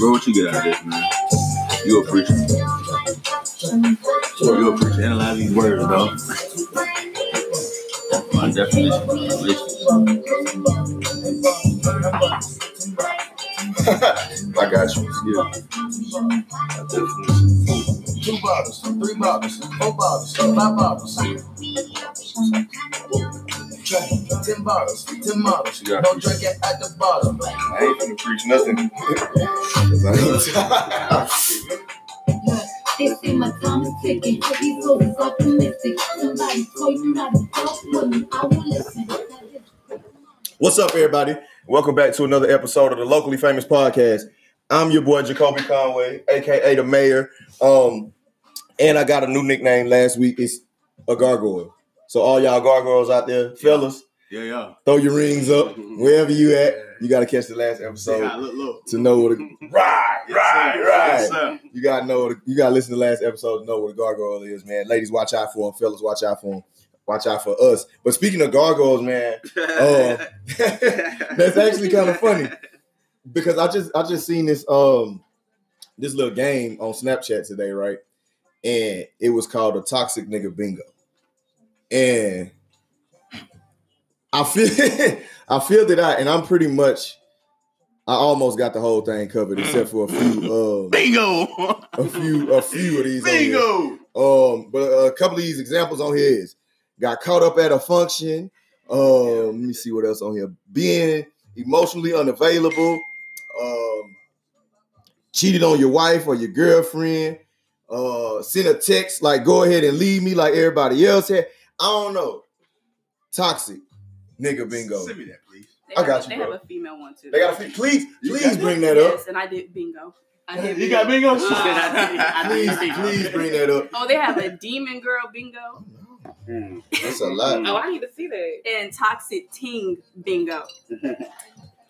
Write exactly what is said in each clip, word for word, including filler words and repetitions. bro, what you get out of this, man? You a preacher. You a preacher. Analyze these words, dog. My definition of religion. I got you. Yeah. Two bottles, three bottles, four bottles, five bottles. Ten bottles, ten bottles. Don't drink it at the bottom. I ain't gonna preach nothing. They say my time is ticking. He's always optimistic. Somebody told you not to talk to me. I will listen. What's up, everybody? Welcome back to another episode of the Locally Famous Podcast. I'm your boy Jacoby Conway, aka the Mayor. Um, and I got a new nickname last week. It's a gargoyle. So all y'all gargoyles out there, fellas, yeah, yeah, throw your rings up wherever you at. You gotta catch the last episode yeah, look, look. to know what. A, right, yes, right, sir. right. Yes, you gotta know. What a, you gotta listen to the last episode to know what a gargoyle is, man. Ladies, watch out for them. Fellas, watch out for them. Watch out for us. But speaking of gargoyles, man, uh, that's actually kind of funny because I just I just seen this um this little game on Snapchat today, right? And it was called a toxic nigga bingo. And I feel I filled it out, and I'm pretty much I almost got the whole thing covered except for a few uh, bingo, a few a few of these bingo. Um, but a couple of these examples on here is got caught up at a function. Um, let me see what else on here. Being emotionally unavailable, um, cheated on your wife or your girlfriend, uh, sent a text like go ahead and leave me like everybody else had. I don't know. Toxic nigga bingo. Send me that, please. They I got have, you, They bro. have a female one, too. They got a fe- Please, please bring that up. Yes, and I did bingo. I did bingo. You got bingo? Uh, I did, I did please, please bring that up. Oh, they have a demon girl bingo. Mm, that's a lot. Oh, I need to see that. And toxic ting bingo.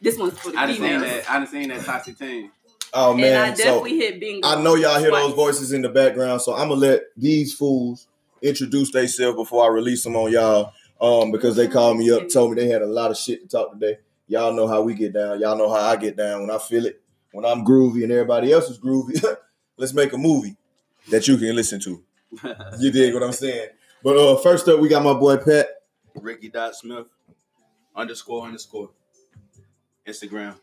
This one's for the I females. Seen that. I done seen that toxic ting. Oh, man. And I definitely so, hit bingo. I know y'all hear twice. Those voices in the background, so I'm going to let these fools introduce themselves before I release them on y'all um, because they called me up, told me they had a lot of shit to talk today. Y'all know how we get down. Y'all know how I get down when I feel it, when I'm groovy and everybody else is groovy. Let's make a movie that you can listen to. You dig what I'm saying? But uh, first up, we got my boy Pat. Ricky Dot Smith, underscore, underscore, Instagram.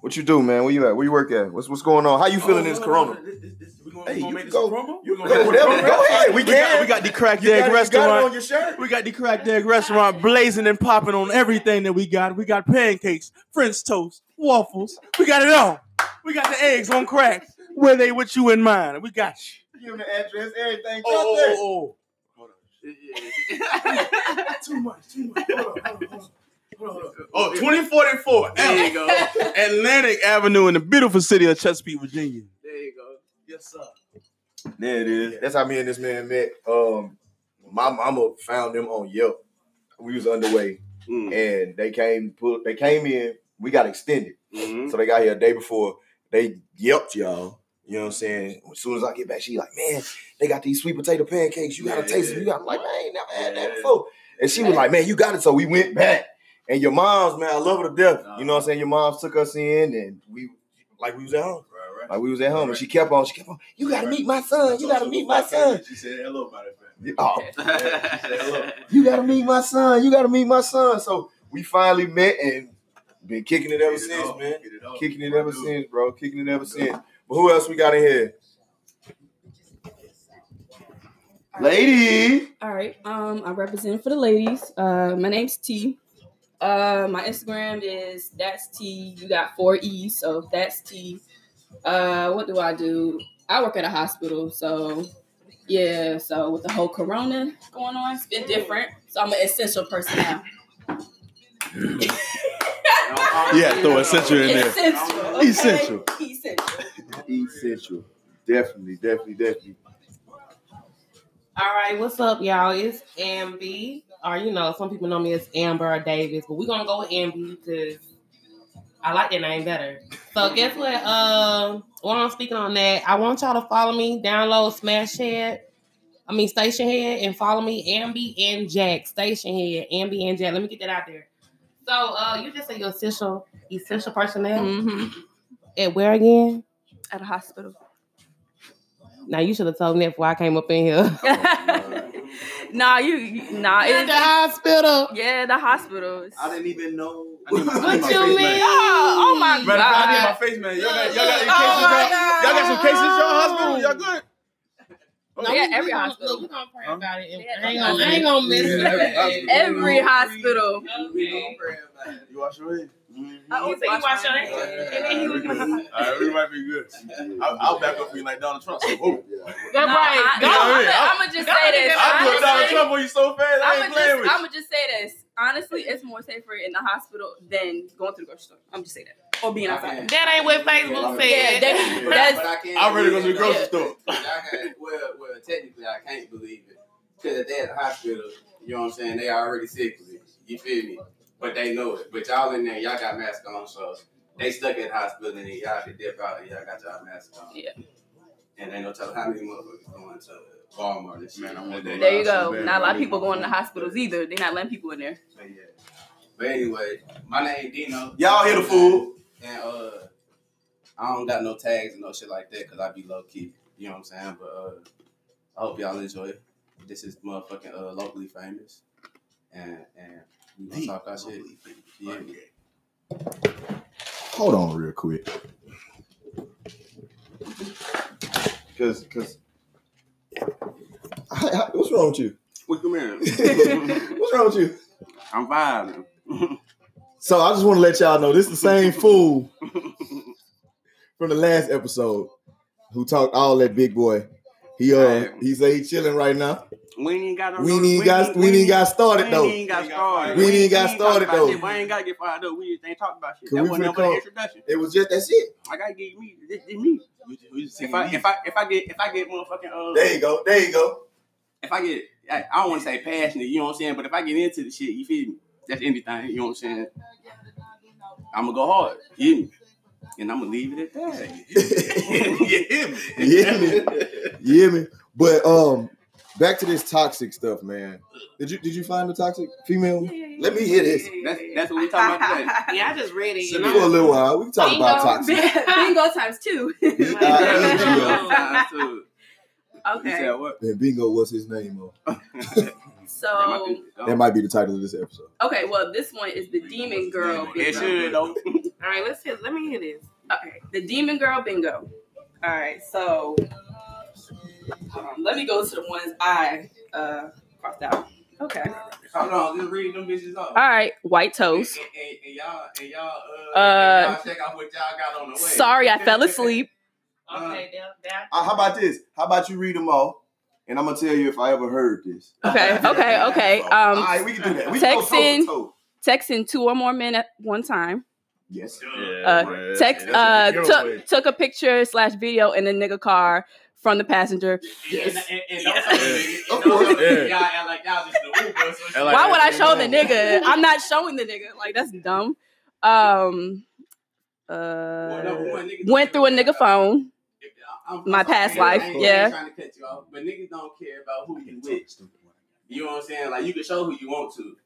What you do, man? Where you at? Where you work at? What's what's going on? How you feeling oh, in this corona? This, this, this, we gonna, hey, we gonna you make go, this promo? You gonna go, whatever. Go ahead. We, we can. Got, we got the cracked egg got, restaurant. Got it on your shirt. We got the cracked egg restaurant blazing and popping on everything that we got. We got pancakes, French toast, waffles. We got it all. We got the eggs on crack. Where they with you in mind? We got you. Give them the address. Everything. Oh, oh, oh. Too much. Too much. Hold on. Hold on. Hold on. Oh, twenty forty-four there you go. Atlantic Avenue in the beautiful city of Chesapeake, Virginia. There you go. Yes, sir. There it is. That's how me and this man met. Um, my mama found them on Yelp. We was underway, mm. and they came. Put, they came in. We got extended, mm-hmm. so they got here a day before. They yelped y'all. You know what I'm saying? As soon as I get back, she like, man, they got these sweet potato pancakes. You gotta yeah. taste them. You gotta like, man, I ain't never had that before. And she was like, man, you got it. So we went back. And your moms, man, I love her to death. You know what I'm saying? Your moms took us in, and we, like we was at home. Right, right. Like we was at home. Right, right. And she kept on, she kept on, you got to meet my son. You got to meet my son. She said hello, by the oh. yeah, she said hello. You got to meet my son. You got to meet my son. So we finally met and been kicking it ever since, man. Kicking it ever since, bro. Kicking it ever since. But who else we got in here? All right. Lady. All right. Um, I represent for the ladies. Uh, my name's T. Uh, my Instagram is that's T. You got four E's, so that's T. Uh, what do I do? I work at a hospital, so yeah. So with the whole corona going on, it's been different. So I'm an essential person now. Yeah, throw essential in there. Essential, okay? Essential. Essential. Essential. Definitely, definitely, definitely. All right, what's up, y'all? It's Ambie. Or, you know, some people know me as Amber Davis, but we're going to go with Ambie because I like that name better. So guess what? Uh, while I'm speaking on that, I want y'all to follow me, download Smash Head, I mean Station Head, and follow me, Ambie and Jack, Station Head, Ambie and Jack. Let me get that out there. So uh, you just say you're essential, essential personnel. Mm-hmm. At where again? At a hospital. Now you should have told me that before I came up in here. Nah, you, you nah. At the hospital. Yeah, the hospital. I didn't even know. What you mean? Oh, oh my God! I did my face, man. Y'all got, y'all got, oh y'all, y'all got some cases at your hospital. Y'all good? No, yeah, every gonna, hospital. Look, we gonna pray huh? about it. Yeah, I ain't gonna, I ain't gonna miss yeah, it. Every hospital. We gonna pray about it. You wash your head. Mm-hmm. I always say you wash your head. And then he was like, all right, we might be good. I'll, I'll back up for you like Donald Trump. So, oh. That's no, right. You know I mean? I'm gonna just say this. I put Donald Trump on you so fast. I ain't playing with you. I'm gonna just say this. Honestly, it's more safer in the hospital than going to the grocery store. I'm just saying that. Or being outside. That ain't what Facebook said. Yeah, that's, yeah, I'm ready to go to the grocery yeah. store. Well, well, technically, I can't believe it. Because if they're at the hospital, you know what I'm saying? They already sick with it. You feel me? But they know it. But y'all in there, y'all got masks on, so they stuck at the hospital and y'all could dip out and y'all got y'all masks on. Yeah. And ain't no telling how many motherfuckers going to Walmart and shit. Man, I'm there there you go. Not a lot of people going to hospitals either. They're not letting people in there. But, yeah. But anyway, my name Dino. Y'all hear the fool. And uh, I don't got no tags and no shit like that because I be low-key. You know what I'm saying? But uh, I hope y'all enjoy it. This is motherfucking uh, Locally Famous. And and we gonna talk our shit. Yeah. Hold on real quick. Cause, cause, I, I, what's wrong with you? What's wrong with you? I'm vibing. So I just want to let y'all know this is the same fool from the last episode who talked all that big boy. He uh, right. he say he chilling right now. We ain't got we ain't got we ain't got started though. We ain't got started. We ain't got started though. We ain't got to get fired up. We ain't talking about shit. That wasn't nobody an introduction. It was just that shit. I gotta get me. This is me. If I if I if I get if I get motherfucking uh there you go there you go if I get I, I don't want to say passionate, you know what I'm saying, but if I get into the shit, you feel me, that's anything, you know what I'm saying, I'm gonna go hard, you hear me, and I'm gonna leave it at that. You hear me? You hear me? You hear me? But um back to this toxic stuff, man. Did you did you find the toxic female? Yeah, yeah, yeah. Let me hear this. That's, that's what we talking about today. Yeah, I just read it. So for a little while, we can talk bingo. About toxic. Bingo times two. Bingo times two. Okay. You said what? And bingo was his name. So that might, be, oh. that might be the title of this episode. Okay, well, this one is the demon girl. It should though. All right, let's hear. Let me hear this. Okay, the demon girl bingo. All right, so. Um, let me go to the ones I uh, crossed out. Okay. Hold on, just read them bitches off. All right, white toast. And, and, and, and y'all, and y'all, uh, uh, and y'all check out what y'all got on the way. Sorry, I fell asleep. Okay, uh, uh, how about this? How about you read them all, and I'm gonna tell you if I ever heard this. Okay, okay, okay. Um, all right, we can do that. We can texting, go toe to toe. Texting two or more men at one time. Yes. Yeah, uh, text. Yeah, uh, took took a picture slash video in the nigga car. From the passenger. Yes. And, and, and also, yeah. Of course. Yeah. Y'all act like y'all just the Uber. So why would I show the nigga? I'm not showing the nigga. Like, that's dumb. Um, uh, went through a nigga phone. My past life. Yeah. I'm trying to cut you off, but niggas don't care about who you with. You know what I'm saying? Like, you can show who you want to.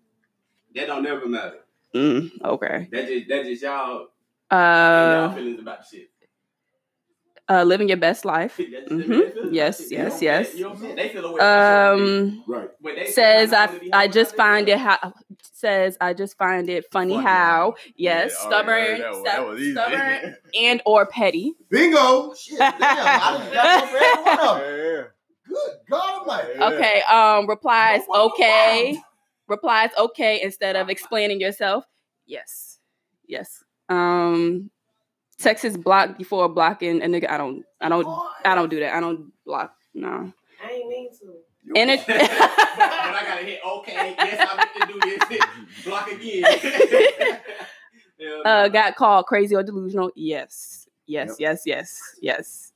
That don't never matter. Mm, okay. That just, that just y'all, uh, y'all feelings about shit. Uh, living your best life. Mm-hmm. Yes, yes, yes. Um, says I, I just find it how. Says I just find it funny how. Yes, stubborn, stubborn, and or petty. Bingo. Shit, damn, I good God Almighty. Okay. Um, replies okay. Replies okay instead of explaining yourself. Yes, yes. Um. Texas blocked before blocking a nigga. I don't, I don't, I don't do that. I don't block. No. I ain't mean to. And it. But I gotta hit okay. Yes, I'm gonna do this. Block again. uh, got called crazy or delusional. Yes, yes, yep. yes, yes, yes.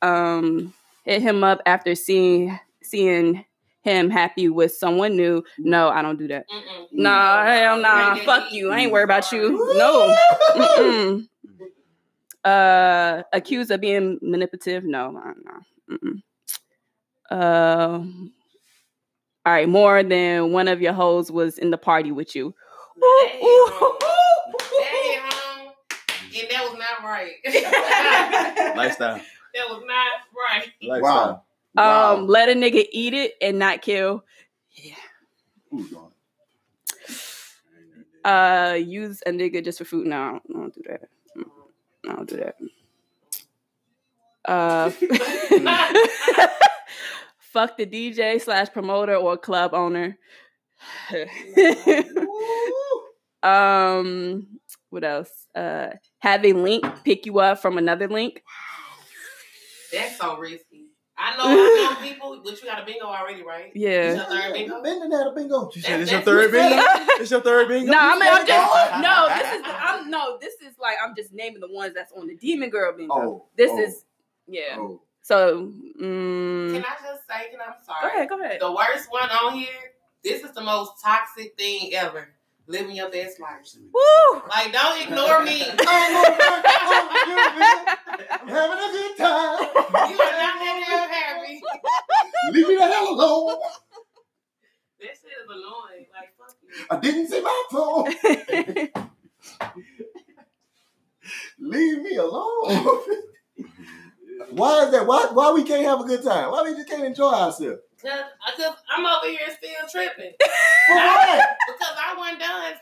Um, hit him up after seeing seeing him happy with someone new. No, I don't do that. Mm-mm. Nah, hell nah. Fuck you. I ain't worried about you. No. Mm-mm. Uh, accused of being manipulative? No, no. Mm-mm. Uh, all right. More than one of your hoes was in the party with you. Ooh, ooh, ooh, ooh, ooh. And that was not right. Lifestyle. That was not right. Lifestyle. Wow. Um, wow. Let a nigga eat it and not kill. Yeah. Ooh, God. Uh, use a nigga just for food. No, I don't, I don't do that. I don't do that. Uh, fuck the D J slash promoter or club owner. um, what else? Uh, have a link pick you up from another link. Wow. That's so risky. I know, I know people, but you got a bingo already, right? Yeah. It's your third bingo? I've been to that bingo. You said it's your third bingo? It's your third bingo? No, I mean, I'm just, no, this is, I'm, no, this is like, I'm just naming the ones that's on the Demon Girl bingo. Oh, this oh, is, yeah. Oh. So, um, can I just say, can I, I'm sorry. Go ahead, go ahead. The worst one on here, this is the most toxic thing ever. Living your best life. Woo! Like, don't ignore me. I'm over, over, I'm having a good time. You are not having a happy. Leave me the hell alone. This shit is annoying. Like, fuck you. I didn't see my phone. Leave me alone. Why is that? Why, why we can't have a good time? Why we just can't enjoy ourselves? Cause, cause I'm over here still tripping. For what? Because I wasn't done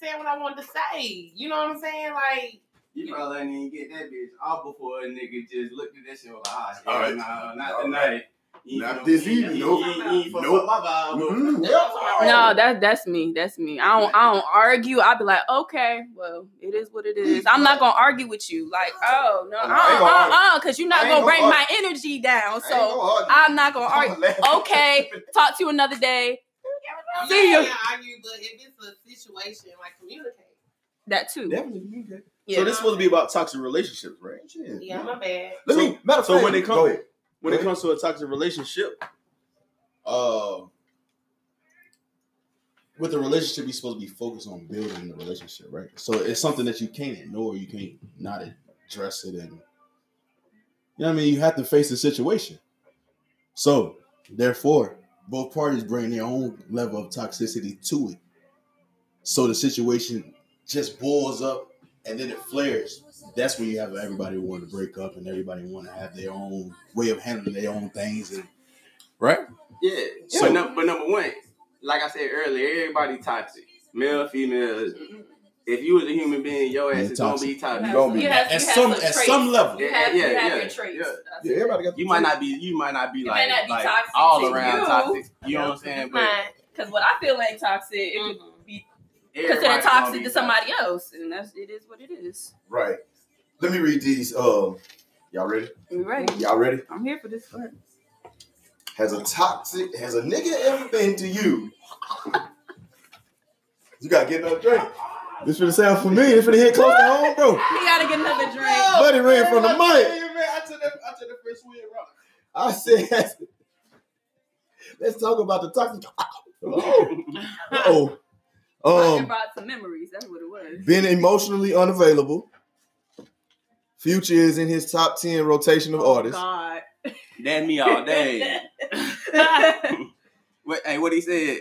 saying what I wanted to say. You know what I'm saying? Like, you probably didn't even get that bitch off before a nigga just looked at that shit with eyes. All right, nah, not all tonight. Right. You not know, this evening. Nope. Nope. Mm-hmm. No, that that's me. That's me. I don't I don't argue. I'll be like, okay, well, it is what it is. I'm not gonna argue with you. Like, oh no, uh uh uh, because you're not gonna bring my energy down. So I'm not gonna argue. Okay, talk to you another day. See you. Argue, but if it's a situation, like communicate. That too. Definitely communicate. So this is supposed to be about toxic relationships, right? Yeah, my bad. Let me matter of fact. So when they come. When it comes to a toxic relationship, uh, with the relationship, you're supposed to be focused on building the relationship, right? So it's something that you can't ignore. You can't not address it. And, you know what I mean? You have to face the situation. So, therefore, both parties bring their own level of toxicity to it. So the situation just boils up and then it flares. That's when you have everybody wanting to break up and everybody want to have their own way of handling their own things, and right? Yeah. So, but, no, but number one, like I said earlier, everybody toxic, male, female. If you was a human being, your ass is gonna be toxic. Gonna be at have, some at traits. Some level. You have, yeah, you yeah, have yeah, your traits. Yeah. Yeah, everybody got. You might traits. Not be. You might not be it like, not be like all around you. Toxic. You know what I'm saying? Because what I feel ain't toxic, it mm-hmm. could be considered toxic to somebody toxic. Else, and that's it is what it is. Right. Let me read these. Uh, y'all ready? You ready? Y'all ready? I'm here for this one. Has a toxic? Has a nigga ever been to you? You gotta get another drink. This finna sound familiar. This finna hit close to home, bro. You gotta get another drink. No, buddy ran from the mic. I took the I took the first weird rock. I said, let's talk about the toxic. Oh, oh. Um, brought some memories. That's what it was. Been emotionally unavailable. Future is in his top ten rotation of oh artists. God, that's me all day. What, hey, what he said?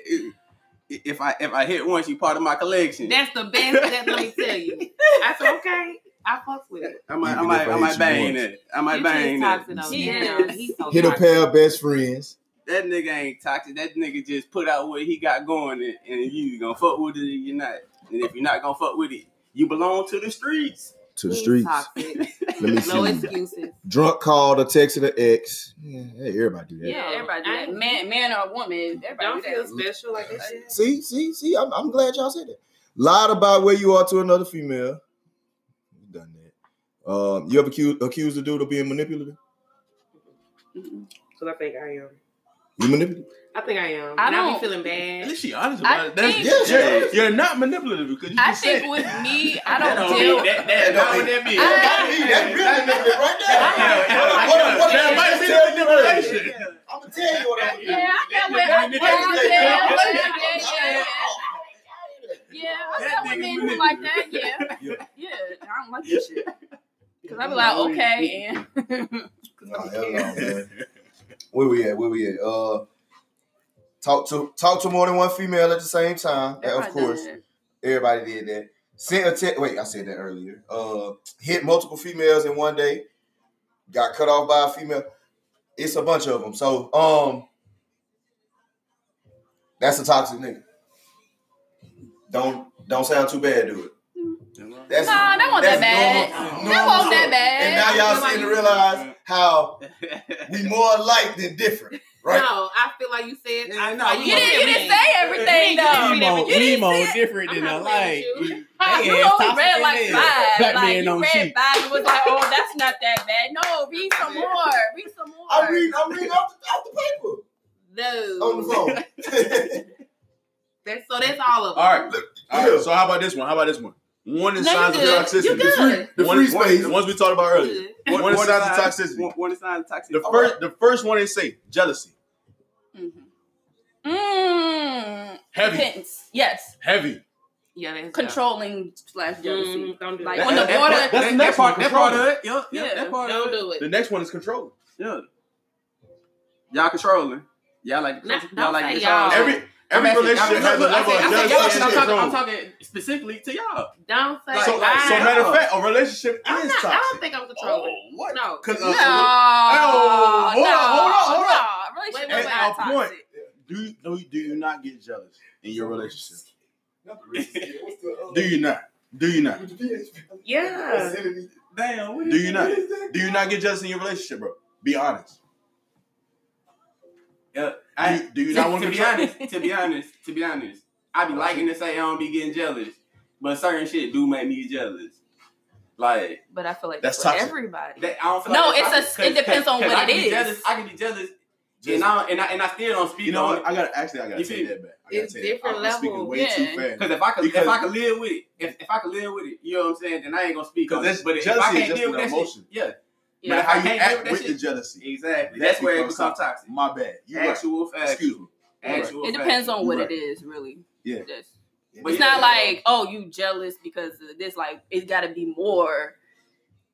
If I if I hit once, you part of my collection. That's the best that they tell you. I said, okay, I fuck with it. I might, I might, I might bang it. I might bang it. Hit a pair of best friends. That nigga ain't toxic. That nigga just put out what he got going, and, and you gonna fuck with it or you're not. And if you're not gonna fuck with it, you belong to the streets. To the He's streets. Let me see. No excuses. Drunk called or texted an ex. Yeah, hey, everybody do that. Yeah, everybody do that. Man, man or woman. Everybody don't do feel special like that shit. See, see, see. I'm, I'm glad y'all said that. Lied about where you are to another female. You've done that. Um, you ever accused, accused a dude of being manipulative? Because I think I am. You manipulative? I think I am. I and don't I be feeling bad. At least she honest about I it. That's, yes, yes. You're not manipulative because you I just think said with it. Me, I don't, don't deal. That, that, that not what that means. That's really manipulative right there. That might be manipulation. I'm gonna tell you what I'm doing. Yeah, I got what I'm doing. Yeah, I got what men do like that. Yeah, yeah. I don't like this shit because I be like, okay, and. No, hell no, man. Where we at? Where we at? Uh, talk to talk to more than one female at the same time. That, of course, everybody did that. Sent a text. Wait, I said that earlier. Uh, hit multiple females in one day. Got cut off by a female. It's a bunch of them. So, um, that's a toxic nigga. Don't don't sound too bad, do it. That's, no, that wasn't that bad. Normal, normal that wasn't that bad. And now y'all starting to realize how we more alike than different, right? No, I feel like you said. I, no, you, you, didn't, you didn't say everything though. Emo, you didn't emo different than alike. You only read like five. Black like, man you on read sheet. Five and was like, oh, that's not that bad. No, read some more. Read some more. I read. I read off the, off the paper. No, on the phone. That's, so that's all of them. All right. Look, all right. So how about this one? How about this one? One is no, signs of toxicity. The, free, the one, free space. One, the ones we talked about earlier. One, one is signs of toxicity. One, one is signs of toxicity. The all first, right. the first one is say jealousy. Mm-hmm. Mm. Heavy. Depends. Yes. Heavy. Yeah. Controlling that. Slash jealousy. Mm, don't do like, that. On that, the border. That, that's the next part. That part of it. Yeah. yeah, yeah that part don't of it. do it. The next one is control. Yeah. Y'all controlling. Y'all like. Nah, y'all like control. Y'all. Every. Every relationship has a level of jealousy. I'm talking specifically to y'all. Don't say so, like, so matter of fact, a relationship I'm is not, toxic. I don't think I'm controlling. Oh, what? No. Uh, no. Oh, hold no, on, hold on, hold no. on. Relationship is not toxic. Point, do, do, do you not get jealous in your relationship? do you not? Do you not? Yeah. Damn. Do you not? Do you not get jealous in your relationship, bro? Be honest. Yeah. I, do you not want to be honest? To be honest, to be honest, I be liking to say I don't be getting jealous, but certain shit do make me jealous. Like, but I feel like that's for everybody. That, I don't feel no, like it's toxic, a. It depends on what it is. Jealous, I can be jealous, just, and, I, and I and I still don't speak. You know, on I gotta actually, I gotta take it, that back. I it's different levels. Speaking way yeah. too fast. Cause if I could, because if I could live with it, if, if I could live with it, you know what I'm saying? Then I ain't gonna speak. Cause that's, but if I can't deal with that shit, yeah. Yeah. But how you act with the jealousy. Exactly. That's, That's where it becomes toxic. My bad. You Actual right. facts. Excuse me. Actual right. It depends on what right. it is, really. Yeah. Just, yeah. It's yeah. not like, oh, you jealous because of this. Like, it's got to be more.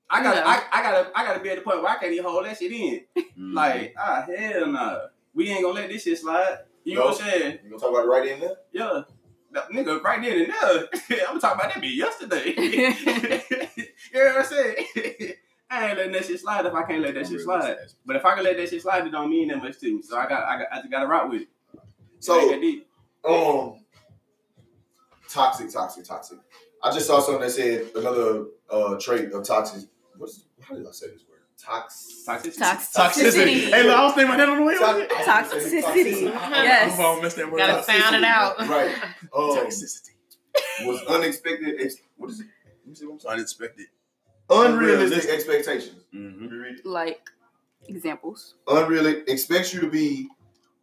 I got to I, I gotta, I gotta be at the point where I can't even hold that shit in. Mm-hmm. Like, ah, hell nah. We ain't going to let this shit slide. You no. know what I'm saying? You going to talk about it right in there? Yeah. No, nigga, right then and there. I'm talking about that bitch yesterday. You know what I'm saying? I ain't letting that shit slide if I can't let that shit slide. But if I can let that shit slide, it don't mean that much to me. So I got, I got, I just got to rock with it. So, um, toxic, toxic, toxic. I just saw something that said another uh, trait of toxic. What's how did I say this word? Tox, toxicity. Toxicity. Toxicity. Hey, look, I was thinking about that on the way over. Toxicity. Toxicity. Yes. I'm gonna miss that word. Gotta sound it out. Right. Um, toxicity was unexpected. Ex- what is it? Let me see what I'm saying. Unexpected. Unrealistic expectations. Mm-hmm. Like examples. Unrealistic expects you to be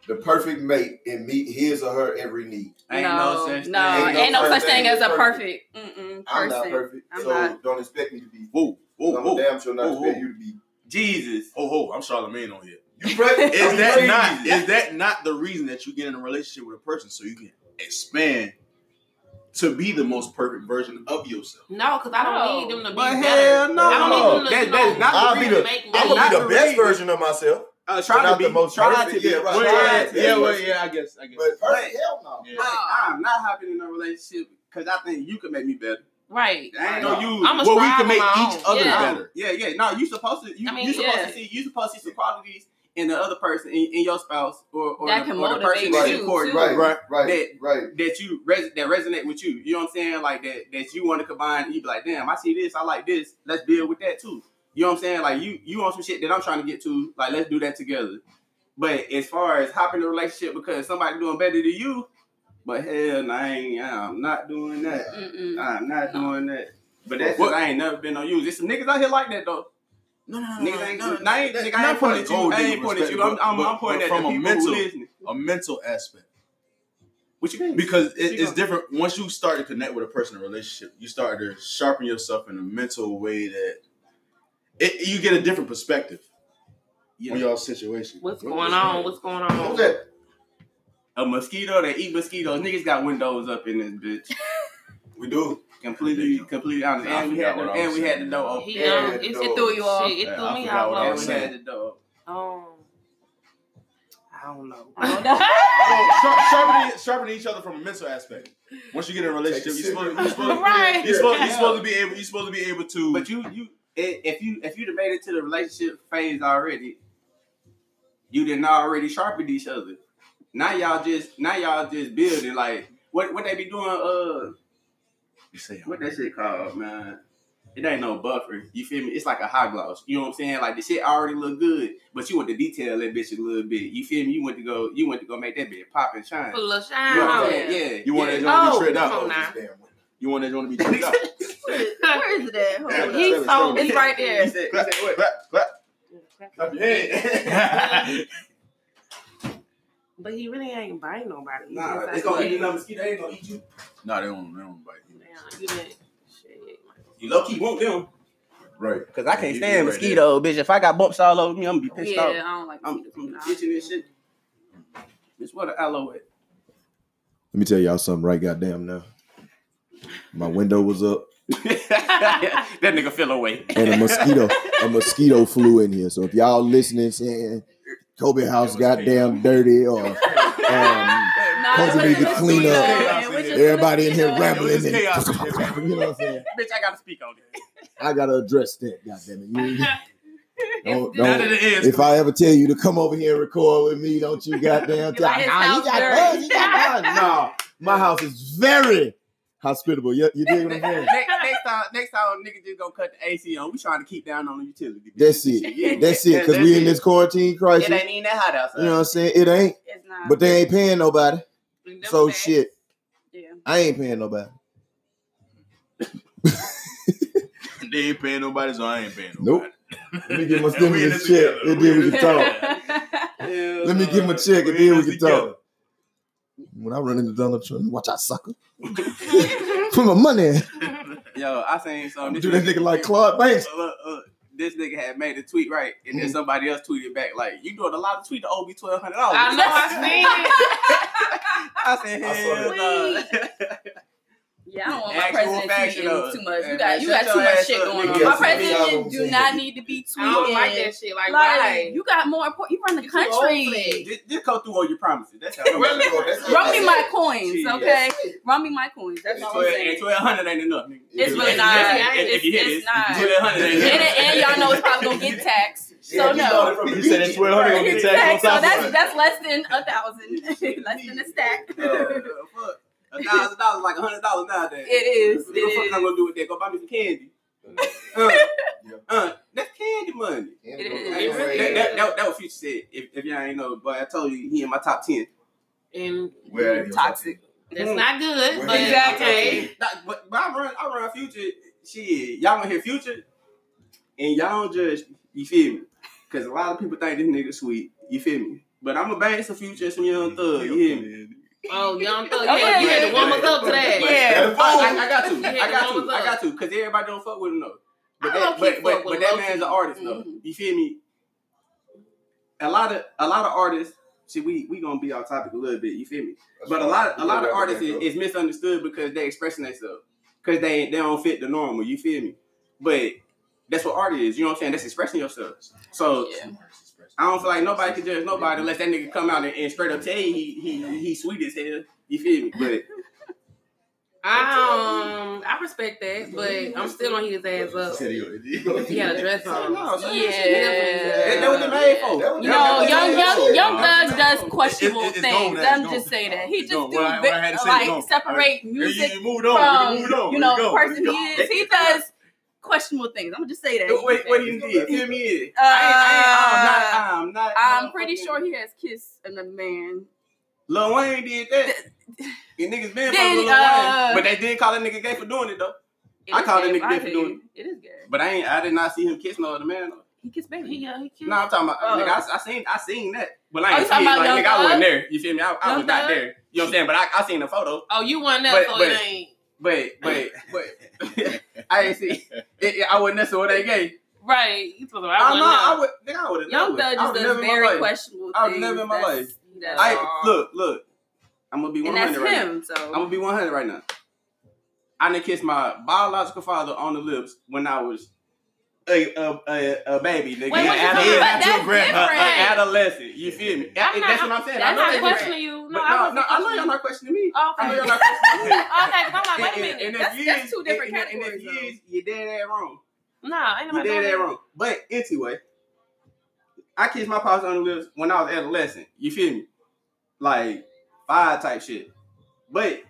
the perfect mate and meet his or her every need. Ain't no, no such thing. No, ain't no, ain't no such thing as a perfect, perfect mm-mm, person. I'm not perfect, I'm so not. Don't expect me to be. Woo, woo, I'm woo, damn sure not woo, expect woo. you to be. Jesus. Oh, ho, I'm Charlamagne on here. You pregnant? Is that not? Is that not the reason that you get in a relationship with a person so you can expand? To be the most perfect version of yourself. No, because I don't no. need them to be but better. Hell no. I don't need them to that, not the be the, make I'm going to be the best reason. version of myself. Uh, try to be. The most try perfect. to be. Yeah, right. Well, yeah, yeah, well, yeah, I guess. I guess. But perfect, hell no. Yeah. Like, I'm not hopping in a relationship because I think you can make me better. Right. I ain't no you. I'm a well, we can make each other yeah. better. Yeah, yeah. No, you supposed to. You, I mean, you supposed yeah. to see. You supposed to see some qualities. In the other person, in, in your spouse, or or that the, or the person that's important, right, right, right, that, right. that you res- that resonate with you. You know what I'm saying? Like that, that you want to combine. You be like, damn, I see this, I like this. Let's deal with that too. You know what I'm saying? Like you, you want some shit that I'm trying to get to. Like let's do that together. But as far as hopping in a relationship because somebody doing better than you, but hell, nah, I ain't, I'm not doing that. Mm-mm. I'm not doing that. But that's what I ain't never been on you. There's some niggas out here like that though. No, no, no, niggas ain't no, no, no, I ain't, nigga, I ain't pointing at you. I ain't pointing at you. I'm, I'm, but, I'm pointing at the people mental, who listening. A mental aspect. What you mean? Because it, it's different. Once you start to connect with a person in a relationship, you start to sharpen yourself in a mental way that it, you get a different perspective yeah. on y'all's situation. What's what going on? What's going on? What's that? A mosquito that eat mosquitoes. Niggas got windows up in this bitch. We do. Completely, completely honest. And I we had, the, and we had the door open. He, yeah, it, it threw you off. Shit, it yeah, threw I me off. And we had the door. Um, I don't know. I don't know. Well, serving, serving each other from a mental aspect. Once you get in a relationship, you're supposed, you're supposed, right. you're supposed, you're supposed to be able. You're supposed to be able to. But you, you, if you, if you made it to the relationship phase already, you didn't already sharpen each other. Now y'all just, now y'all just building like what, what they be doing. Uh, you say what that shit called, man. It ain't no buffer. You feel me? It's like a hot gloss. You know what I'm saying? Like the shit already look good, but you want to detail that bitch a little bit. You feel me? You want to go. You want to go make that bitch pop and shine. Full of shine. You know yeah. yeah. You want that joint to be tripped out. You want that joint to be tripped out. Where is it at? Hold on. He's so it's right there. He said, clap, he said, what? clap, clap, clap, clap your head. But he really ain't biting nobody. He nah, they gonna eat another mosquito. They ain't gonna eat you. Nah, they don't. They don't bite you. Damn, you didn't. You low key won't them. Right. Because I can't stand right mosquitoes, bitch. If I got bumps all over me, I'm going to be pissed yeah, off. Yeah, I don't like mosquitoes. I'm, I'm itching and shit. Bitch, what an aloe at? Let me tell y'all something right goddamn now. My window was up. That nigga fell away. And a mosquito, a mosquito flew in here. So if y'all listening saying, Kobe house goddamn dirty or um, supposed to be the cleanup. Everybody in here rambling. You know what I'm saying? Bitch, I gotta speak on it. I gotta address that. Goddamn it! Don't, don't, if I ever tell you to come over here and record with me, don't you goddamn tell me? Nah, he got bugs. He got bugs. No, my house is very hospitable. You, you dig what I'm saying? Next, next time, next time, nigga just gonna cut the A C on. We trying to keep down on the utility. That's it. Yeah, that's it. Because we in this quarantine crisis. It ain't even that hot outside. You know what I'm saying? It ain't. It's not. But they ain't paying nobody. So shit. I ain't paying nobody. They ain't paying nobody, so I ain't paying nobody. Nope. Let me get my stimulus check, and then we can talk. Hell Let no. me get my check, and then we can talk. When I run into Donald Trump, watch out, sucker. Put my money. Yo, I seen something. Do that nigga like Claude Banks. Uh, uh, this nigga had made a tweet, right? And mm. then somebody else tweeted back, like, you doing a lot of tweet to owe me twelve hundred dollars. I know, I seen it. I said, hell no. Yeah, I don't want my president tweeting too much. You got, you got too much shit going on. My president do not need to be tweeting. I don't like that shit. Like, why? You got more important. You run the country. Just, just go through all your promises. That's how I'm going to Run me my coins, okay? Run me my coins. That's all I'm saying. twelve hundred ain't enough, nigga. It's really not. If you hit it, twelve hundred ain't enough. And y'all know it's probably going to get taxed. So, no. You said it's twelve hundred going to get taxed on top of it. That's less than a thousand. Less than a stack. Fuck. A thousand dollars is like a hundred dollars nowadays. It is. What the fuck am I gonna do with that? Go buy me some candy. uh, uh, that's candy money. It is. That, that, that, that was Future said. If, if y'all ain't know, but I told you he in my top ten. And where toxic. That's mm. not good. Where but exactly. But, but I run. I run Future. Shit, y'all gonna hear Future, and y'all don't judge. You feel me? Because a lot of people think this nigga sweet. You feel me? But I'm a bang some Future and some Young Thug. You hear me? Oh, Young Thug, yeah, okay, you had to warm us up to that. Yeah, I, I got to, I got to, I got to, because everybody don't fuck with him though. But that, but but, but that man's an artist though. Mm-hmm. You feel me? A lot of a lot of artists. See, we we gonna be off topic a little bit. You feel me? That's but a lot a lot of artists is, is misunderstood because they expressing themselves because they they don't fit the normal. You feel me? But that's what art is. You know what I'm saying? That's expressing yourself. So. Yeah. I don't feel like nobody can judge nobody unless that nigga come out and, and straight up tell you he he he's sweet as hell. You feel me? But I um I respect that, but I'm still on his ass up. He got a dress on. No, so yeah, that was the main for. You know, young young young Thug does questionable it's, it's, it's things. Let me just say that he just do right, bit, right, like gone. separate music you moved on, from you, on, you know the person he is. He does. Questionable things. I'm gonna just say that. Wait, wait, what he did? Hear me? I'm not. I'm pretty sure he has kissed a man. Lil Wayne did that. And niggas been fucking Lil Wayne, but they did call that nigga gay for doing it though. I call that nigga gay for doing it. It is gay. But I ain't. I did not see him kiss no other man. He kissed baby. Yeah, he kissed. No, I'm talking about. Nigga, I, I seen. I seen that. But I ain't see it. Like nigga, I wasn't there. You feel me? I, I was not there. You know what I'm saying? But I, I seen the photo. Oh, you weren't there, so it ain't. But, but, but, I ain't see. It, I wouldn't necessarily they gay. Right. You told them, I, I know. I would. Think I would have. Young Thug just does very questionable things. I would never in my life. I look, look. I'm gonna be one hundred right him, now. So. I'm gonna be one hundred right now. I done kissed my biological father on the lips when I was a a, a, a baby, nigga. Wait, what you talking about? That's different. An adolescent. You feel me? Not, that's what I'm saying. That's not questioning you. No, I no, I know y'all not questioning me. Okay. I know y'all not questioning me. Okay, because I'm like, wait a minute. That's, that's two different categories. And if you did that wrong. Nah, ain't nobody. You did that wrong. But anyway, I kissed my pops on the lips when I was adolescent. You feel me? Like, five type shit. But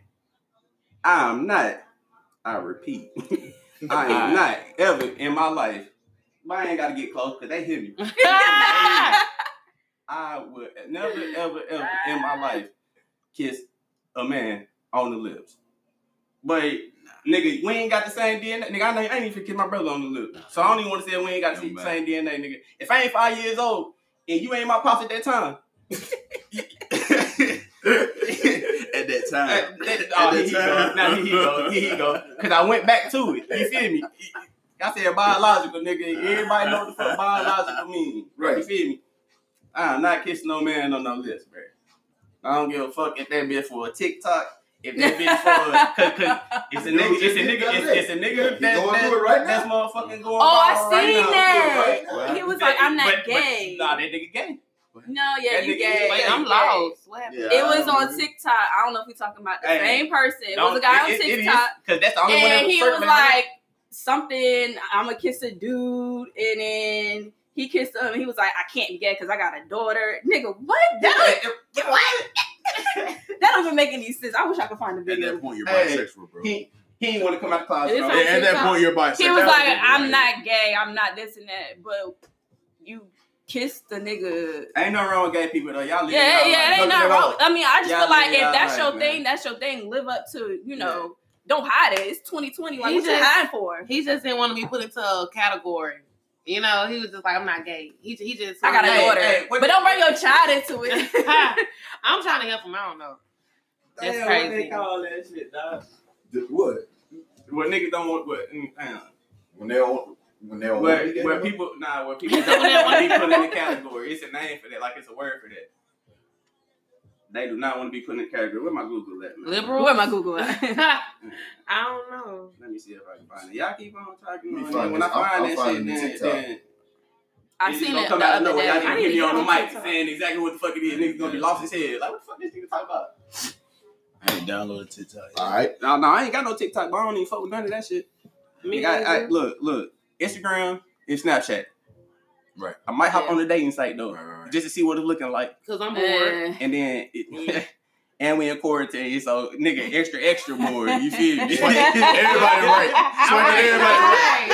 I'm not, I repeat, I am not ever in my life, but I ain't got to get close because they hit me. I would never, ever, ever in my life kiss a man on the lips. But, nigga, we ain't got the same D N A. Nigga, I, know, I ain't even kiss my brother on the lips. So I don't even want to say we ain't got the same D N A, nigga. If I ain't five years old and you ain't my pops at that time, at that time. At, at, oh, at here that he time. Goes. Now here he goes. Here he goes. Because I went back to it. You feel me? I said biological, nigga. Everybody know what the fuck biological means. Right. You feel me? I'm not kissing no man on no list, bro. I don't give a fuck if that bitch for a TikTok. If that bitch for a... Cause, cause it's a nigga. It's a nigga. It's, it's a nigga. That's going that, through it right that's now. That's motherfucking going on. Oh, I seen right that. Now. Right he was that, like, I'm not but, gay. But, nah, that nigga gay. No, yeah, that you gay. Like, I'm lost. Yeah, it was on TikTok. I don't know if we're talking about the hey, same person. It was a guy it, on TikTok. Because that's the only and one. And he was like, something, I'm going to kiss a dude. And then he kissed him. And he was like, I can't be gay because I got a daughter. Nigga, what? That don't, what? That don't even make any sense. I wish I could find a video. At that point, you're bisexual, bro. He, he didn't want to come out of the closet. At TikTok. That point, you're bisexual. He was like, I'm not gay. I'm not this and that. But you... Kiss the nigga. Ain't no wrong with gay people though. Y'all live yeah, yeah, it ain't no wrong. I mean, I just y'all feel like if that's your life, thing, man. That's your thing. Live up to, you know, yeah. Don't hide it. It's twenty twenty. Like, he what just, you hiding for? He just didn't want to be put into a category. You know, he was just like, I'm not gay. He, he just, I got a daughter. Hey, hey, but don't bring your child into it. I'm trying to help him. I don't know. That's damn, crazy. What they call that shit, dog? The, what? What niggas don't want what? Mm, when they don't When they all where, where people, nah, where people don't want to be put in the category. It's a name for that, like it's a word for that. They do not want to be put in the category. Where my Google at? Man? Liberal? Where my Google at? I don't know. Let me see if I can find it. Y'all keep on talking. When this. I find I'll, that I'll shit, then, then I've seen it. Come the out other day. Y'all need to be on the mic TikTok. Saying exactly what the fuck it is. Niggas gonna be lost his head. Like, what the fuck this nigga talking about? I ain't downloaded TikTok. All right. No, no, I ain't got no TikTok, but I don't even fuck with none of that shit. Me either. Look, look. Instagram and Snapchat. Right. I might hop yeah. on the dating site though, right, right, right. just to see what it's looking like. Cause I'm bored. Uh, and then, it, and we in quarantine, so nigga, extra extra bored. You feel me? Everybody right. Swiping everybody right.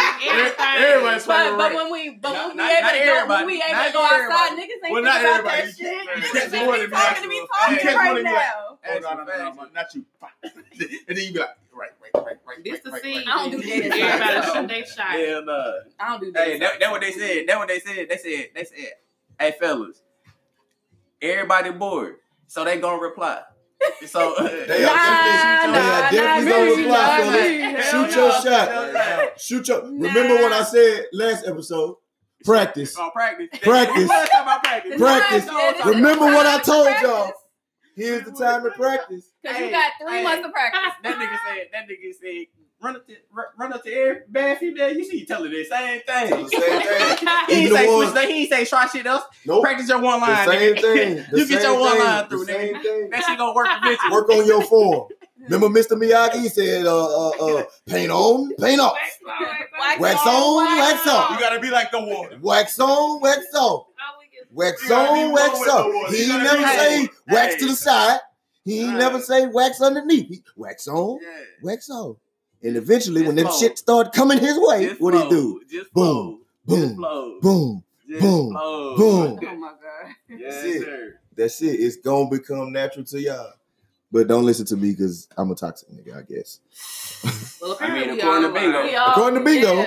Everybody swiping right. But when we, but not, when, not, we not go, when we able to go, we able to go outside. Niggas ain't well, not everybody. That shit. Niggas ain't talking to me talking right now. Oh no no no no! Not you. And then you be like. Right, right, right, right. This the right, scene. Right, right. I don't do dating. Everybody shoot they shot. Hell no. I don't do dating. Hey, that, that what they said. That what they said. They said. They said. Hey, fellas. Everybody bored, so they gonna reply. So uh, they nah, are nah, definitely nah, gonna reply. Nah, fellas. Shoot no, your no, shot. No, no. Shoot your. Nah. Remember what I said last episode. Practice. Oh, practice. Practice. Practice. Practice. Remember what I told y'all. Here's the time to practice. Because hey, you got three hey, months of practice. That nigga said, that nigga said, run up to, run up to every bad female you see, tell her the same thing. The same thing. He, ain't say one, switch, he ain't say try shit else. Nope. Practice your one line. The same nigga. Thing. The you same get your one thing. Line through, the nigga. Same thing. That shit gonna work for bitches. Work on your form. Remember Mister Miyagi? He said, uh, uh, uh, paint on, paint off. Wax on, wax, wax on, wax off. You gotta be like the water. Wax on, wax off. Wax on, wax up. He ain't never say wax to the side. He ain't never say wax underneath. He wax on, wax on. And eventually, when that shit started coming his way, what he do? Boom, boom, boom, boom, boom. Oh my God. That's it. That's it. It's gonna become natural to y'all. But don't listen to me because I'm a toxic nigga, I guess. Well, according to Bingo. According to Bingo.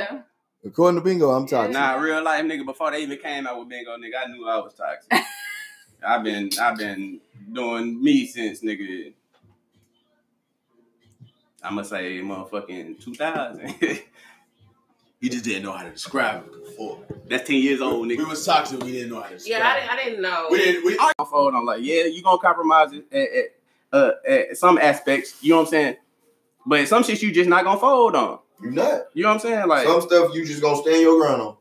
According to Bingo, I'm toxic. Nah, real life nigga. Before they even came out with Bingo, nigga, I knew I was toxic. I've been, I've been doing me since nigga. I'm gonna say motherfucking two thousand. You just didn't know how to describe it before. That's ten years old, nigga. We was toxic. We didn't know how to describe. Yeah, I didn't, I didn't know. We didn't. We. My phone. I'm like, yeah, you gonna compromise it at, at, uh, at some aspects. You know what I'm saying? But some shit you just not gonna fold on. You not. You know what I'm saying? Like some stuff you just gonna stand your ground on.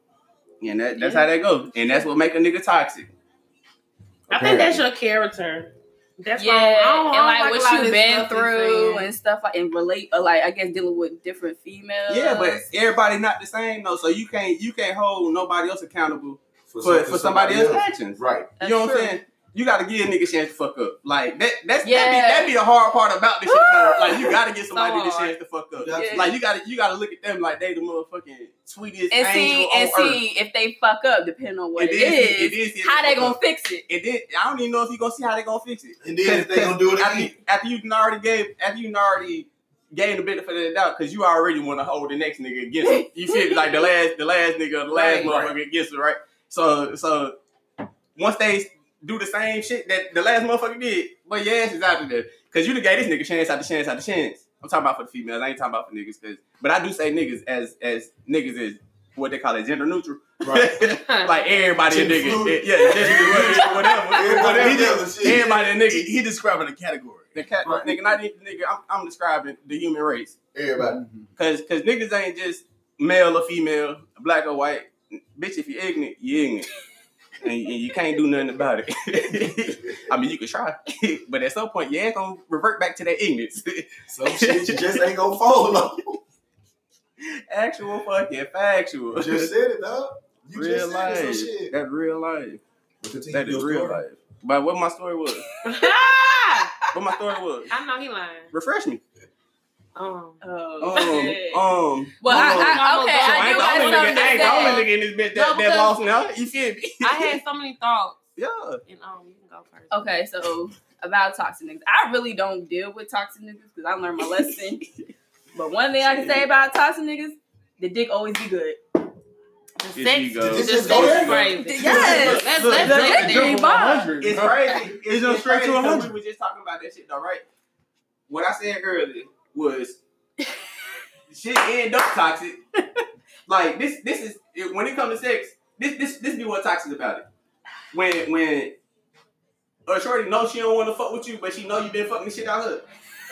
And that, that's yeah. how that goes. And that's what make a nigga toxic. I okay. think that's your character. That's yeah. why I don't, I don't and like, like what you've been through and stuff like, and relate like I guess dealing with different females. Yeah, but everybody not the same though. So you can't you can't hold nobody else accountable for, for, for somebody, somebody else's actions. Right. That's you know true. What I'm saying? You gotta give a nigga chance to fuck up. Like that that's yeah. that, be, that be the hard part about this shit. Like you gotta give somebody so the chance to fuck up. Yeah. Like you gotta you gotta look at them like they the motherfucking sweetest and angel see, on and earth. And see if they fuck up depending on what it, it is. It is, it is how they, they gonna fix it. And then I don't even know if you gonna see how they gonna fix it. And then if they gonna do it after, again. After you already gave after you already gave the benefit of the doubt, cause you already wanna hold the next nigga against it. You feel like the last the last nigga the last right, motherfucker right. against it, right? So so once they do the same shit that the last motherfucker did, but your ass is out of there. Cause you done gave this nigga chance after chance after chance. I'm talking about for the females. I ain't talking about for niggas. Cause, but I do say niggas as as niggas is what they call it, gender neutral. Right. Like everybody a nigga. Yeah, yeah, whatever. Everybody, just, everybody a nigga. He describing a category. The cat, right. Nigga, not even nigga. I'm, I'm describing the human race. Everybody. Cause cause niggas ain't just male or female, black or white. Bitch, if you're ignorant, you're ignorant. And you can't do nothing about it. I mean, you can try, but at some point, you ain't gonna revert back to that ignorance. Some shit you just ain't gonna follow. Actual fucking factual. You just said it, dog. You real just life. Said it, some shit. That's real life. That is real story? Life. But what my story was? What my story was? I know he lying. Refresh me. Um, oh, um, um. Well, I, I, okay, so I, I, I ain't the only nigga in this bitch that, no, that lost now. You feel me? I had so many thoughts. Yeah. And um, you can go first. Okay, so about toxic niggas, I really don't deal with toxic niggas because I learned my lesson. But one thing I can say about toxic niggas, the dick always be good. The sex, just crazy. Yes, that's that's crazy. It's crazy. It's just straight to a hundred. We were just talking about that shit, though, right? What I said earlier. Was shit end up toxic. Like this this is it, when it comes to sex, this this this be what toxic about it. When when a shorty knows she don't want to fuck with you, but she know you been fucking shit out of her.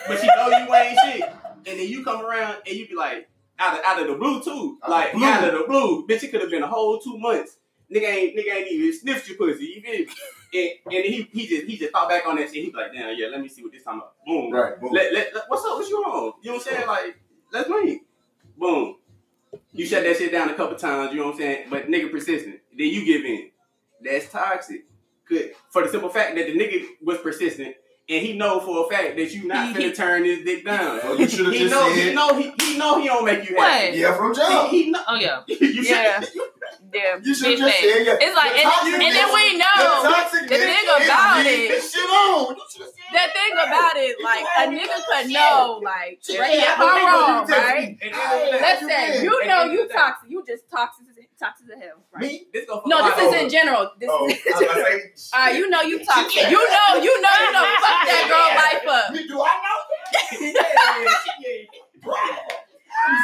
But she know you ain't shit. And then you come around and you be like, out of out of the blue too. Like blue. Out of the blue. Bitch, it could have been a whole two months. Nigga ain't nigga ain't even sniffed your pussy, you feel me? And, and he he just he just thought back on that shit. He be like, damn, yeah, let me see what this time up. Boom. Right. Boom. Let, let, let, what's up? What you on? You know what I'm saying? Like, let's link. Boom. You shut that shit down a couple times. You know what I'm saying? But nigga persistent. Then you give in. That's toxic. Good. For the simple fact that the nigga was persistent, and he know for a fact that you not finna turn his dick down. Oh, you should have just know, said. He know he, he know he don't make you happy. What? Yeah, from job. He, he know. Oh yeah. You yeah. Yeah, you should just say yeah. It's like, and, and then we know the, the thing about it. The thing about it, like a nigga could know, like if I'm wrong, right? Let's say you know you toxic, you just toxic, toxic as hell, right? Me? This no, this is over. In general. This oh, is all right, you know you toxic. You know, you know, you know, fuck that girl life up. Do I know that?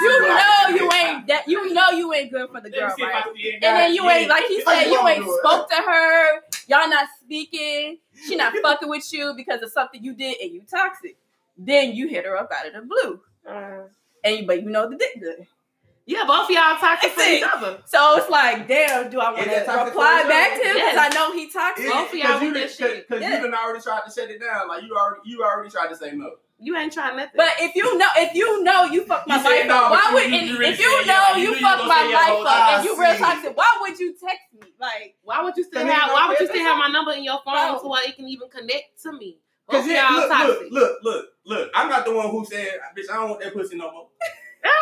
You know you ain't that. You know you ain't good for the girl, right? And then you ain't like he said. You ain't spoke to her. Y'all not speaking. She not fucking with you because of something you did, and you toxic. Then you hit her up out of the blue, uh, and but you know the dick good. Yeah, both of y'all toxic to each other. So it's like, damn, do I want to reply back to him because I know he toxic? Both of y'all with this shit because you done already tried to shut it down. Like you already, you already tried to say no. You ain't trying nothing. But if you know, if you know you fucked my life up, why would if you know you fucked my life up and you real toxic, why would you text me? Like, why would you still have? Why would you still have my number in your phone so it can even connect to me? Because look, look, look, look, I'm not the one who said, bitch, I don't want that pussy no more.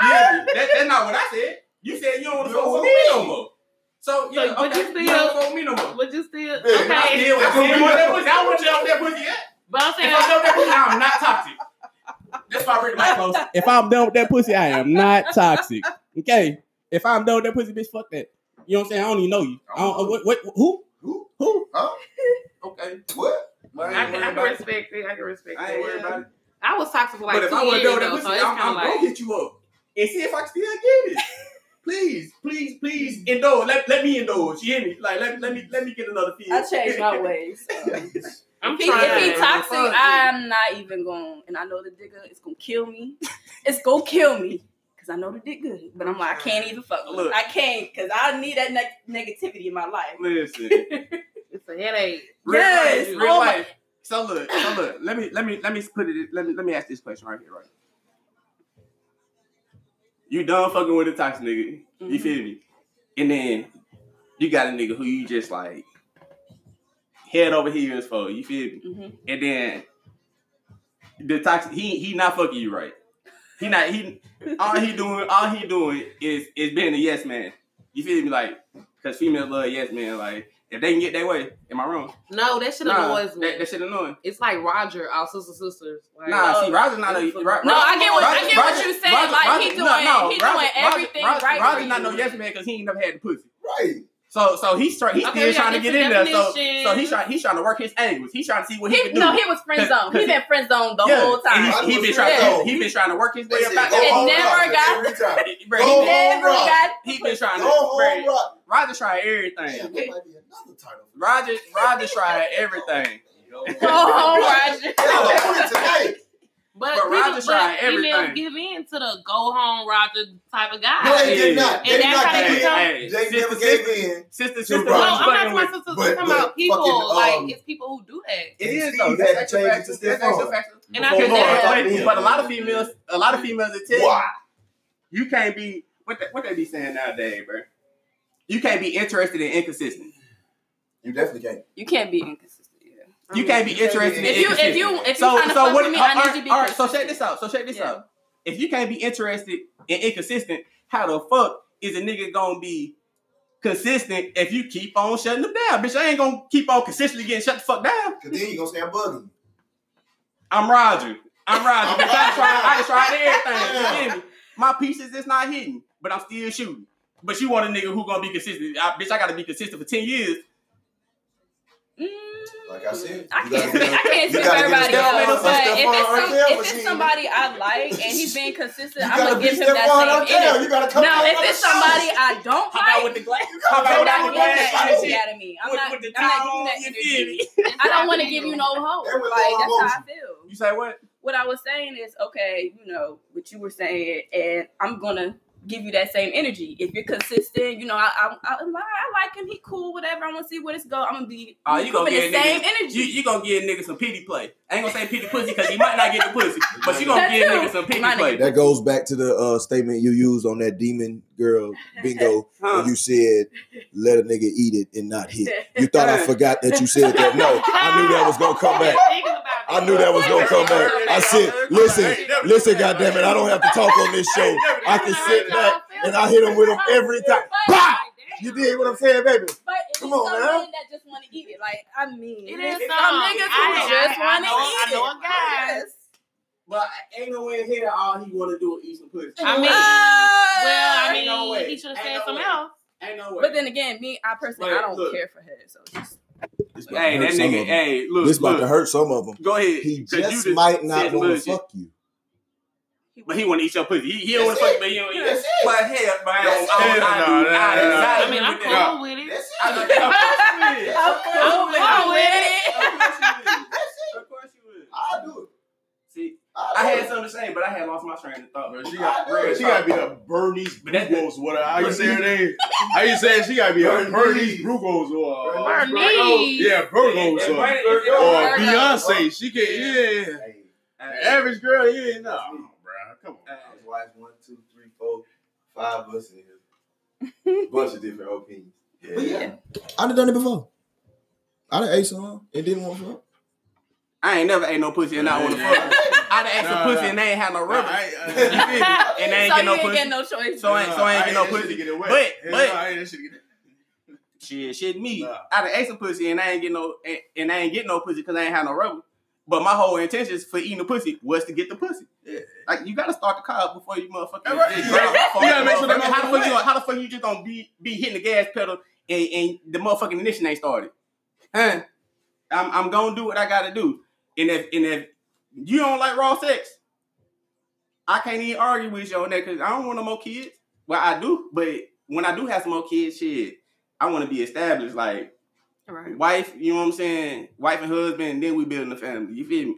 Yeah, that's not what I said. You said you don't want to fuck with me no more. So, yeah, would you still? Me no more. Would you still? Okay, I want you out that pussy yet. But I'm saying, if I'm done with that pussy, I'm not toxic. That's why I bring my clothes. If I'm done with that pussy, I am not toxic. Okay. If I'm done with that pussy, bitch, fuck that. You know what I'm saying? I don't even know you. I don't, uh, what, what, who? Who? Who? Huh? Okay. What? Well, I, I, can, I can respect it. I can respect I it. I ain't worried about it. I was toxic for like but two if I years, done with that pussy, so I'm, I'm like... going to hit you up and see if I can still get it. Please, please, please indulge. Let, let me indulge. You hear me? Like, let, let me let me get another feel. I changed my ways. Um, I'm if, he, if he toxic, I'm not even going. And I know the digger is gonna kill me. It's gonna kill me because I know they did good, but I'm like, I can't even fuck with Look, I can't, because I need that ne- negativity in my life. Listen. It's a headache. Real yes. Life, real oh life. My- so look, so look, let me, let me, let me put it, let me, let me ask this question right here, right? You done fucking with a toxic nigga. Mm-hmm. You feel me? And then you got a nigga who you just like head over heels for. You feel me? Mm-hmm. And then the toxic, he he not fucking you right. He not he. All he doing, all he doing is is being a yes man. You feel me? Like, cause females love yes man. Like, if they can get their way, am I wrong? No, that shit nah, annoys me. That, that shit annoying. It's like Roger, our sisters, sisters. Like, nah, oh, see, Roger's not a. Ro- no, Roger, I get what Roger, I get what Roger, you saying. Roger, like Roger, he doing, no, no, he Roger, doing everything Roger, right. Roger's not no yes man because he ain't never had the pussy. Right. So, so he's trying. He's okay, still yeah, trying to get in there. So, so he's trying. He's trying to work his angles. He's trying to see what he, he can do. No, he was friend zoned. He been friend zoned the yeah, whole time. He, he been trying. Yeah. He, he been trying to work his way up. It, it never got. Every time. He go never rock. got. He been trying to. Go rock. Roger tried everything. Yeah, Roger, Roger tried everything. Oh, Roger. Today. But, but Roger tried everything. He didn't give in to the go home Roger type of guy. No, he did not. They never gave in. Sister, sister, no, I'm not talking about people. Like, it's people who do that. It is though. That's actual factor. And I can say, but a lot of females, a lot of females that tell you, you can't be what what they be saying nowadays, bro. You can't be interested and inconsistent. You definitely can't. You can't be inconsistent. You can't be interested. If you, if you, if you so, so to what, me, I need you to be all right, so check this out. So check this yeah. out. If you can't be interested and inconsistent, how the fuck is a nigga gonna be consistent if you keep on shutting them down? Bitch, I ain't gonna keep on consistently getting shut the fuck down. Cause then you gonna stand bugging. I'm Roger. I'm Roger. I tried. I tried everything. Yeah. My pieces is not hitting, but I'm still shooting. But you want a nigga who gonna be consistent? I, bitch, I gotta be consistent for ten years. Mm. Like I said, I can't, get, I can't speak for everybody else, but if it's, some, right if it's somebody I like and he's being consistent, I'm gonna give him that same. Now, if it's somebody I don't like, with the glass, I'm not getting that energy out of me. I'm not getting that energy. I don't want to give you no hope. Like, that's how I feel. You say what? What I was saying is, okay, you know, what you were saying, and I'm gonna give you that same energy. If you're consistent, you know, I I, I, I like him, he cool, whatever, I want to see where this go, I'm going to be oh, you gonna get the niggas, same energy. You, you going to give niggas some pity play. I ain't going to say pity pussy because he might not get the pussy, but you going to give niggas some pity play. That goes back to the uh, statement you used on that demon girl bingo huh. when you said, let a nigga eat it and not hit. You thought I forgot that you said that. No, I knew that was going to come back. I knew that was gonna come back. I said, listen, listen, goddammit, I don't have to talk on this show. I can sit back and I hit him with him every time. Bah! You did what I'm saying, baby. But come on, man. Some men that just want to eat it. Like, I mean, it is some niggas who just want to eat it. I know guys. But ain't no way in here all he want to do is eat some pussy. I mean, well, I mean, no way. He should have said something else. Ain't no way. But then again, me, I personally, I don't care for her, so just. Hey, that nigga, hey, look. This about look. to hurt some of them. Go ahead. He just might not want to fuck you. But he want to eat your pussy. He, he don't want to fuck you, but he don't eat it. But hell, man. I mean, I'm cool with it. I'm cool with it. I'm cool with it. Of course you would. I'll do it. See, I had something to say, but I had lost my train of thought. She got to be a Bernice Brugos. What are you saying her name? How you saying she got to be a Bernice Brugos or uh, Bernice? Yeah, Brugos or, or Beyonce. She can, yeah. The average girl, yeah, no. Come on, bro. Come on. I was watching one, two, three, four, five of us in here. Bunch of different opinions. Yeah. But yeah, I done done it before. I done ate some and didn't want to fuck. I ain't never ate no pussy and I want to fuck. I done ate some pussy and they ain't had no rubber. I, I, I, and they ain't so get no ain't pussy. Get no choice. So I ain't, so I ain't I get no pussy. To get it wet. But, but. No, I ain't get it. Shit, shit me. Nah. I done ate some pussy and I ain't get no, and, and I ain't get no pussy because I ain't had no rubber. But my whole intention for eating the pussy was to get the pussy. Yeah. Like, you got to start the car before you motherfucking. Right. Right. You got to make sure that how the fuck you, how the fuck you just gonna be, be hitting the gas pedal and, and the motherfucking ignition ain't started. Huh? I'm I'm gonna do what I gotta do, and if and if you don't like raw sex, I can't even argue with you on that because I don't want no more kids. Well, I do, but when I do have some more kids, shit, I want to be established, like right. wife. You know what I'm saying? Wife and husband, and then we building a family. You feel me?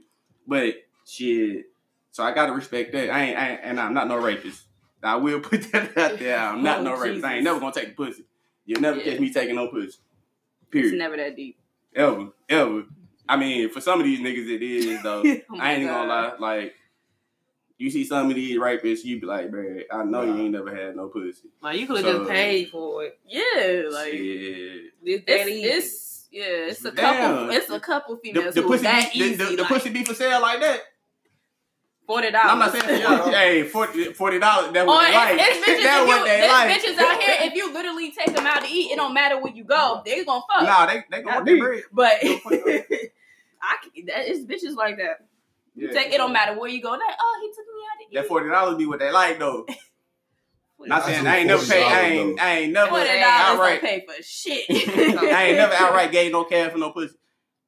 But shit, so I gotta respect that. I ain't, I ain't and I'm not no rapist. I will put that out there. I'm not oh, no rapist. I ain't never gonna take pussy. You'll never yeah. catch me taking no pussy. Period. It's never that deep. Ever. Ever. I mean, for some of these niggas it is, though. oh I ain't God. gonna lie. Like, you see some of these rapists, you be like, man, I know wow. you ain't never had no pussy. Like, you could have so, just paid for it. Yeah. Like, yeah. It's, it's, yeah, it's a couple, it's a couple females the, the who pussy that be, easy. The, the, the like, pussy be for sale like that. forty dollars. No, I'm not saying, y'all, hey, forty dollars, forty dollars that was their life. It's bitches, that was their life. Bitches out here, if you literally take them out to eat, it don't matter where you go. They're going to fuck. Nah, they, they going to bread. But I, that, it's bitches like that. You yeah, take, it don't matter where you go. Like, oh, he took me out to eat. That forty dollars be what they like, though. Not saying I ain't never paid. I ain't, I ain't never outright. Pay for shit. I ain't never outright gave no cash for no pussy.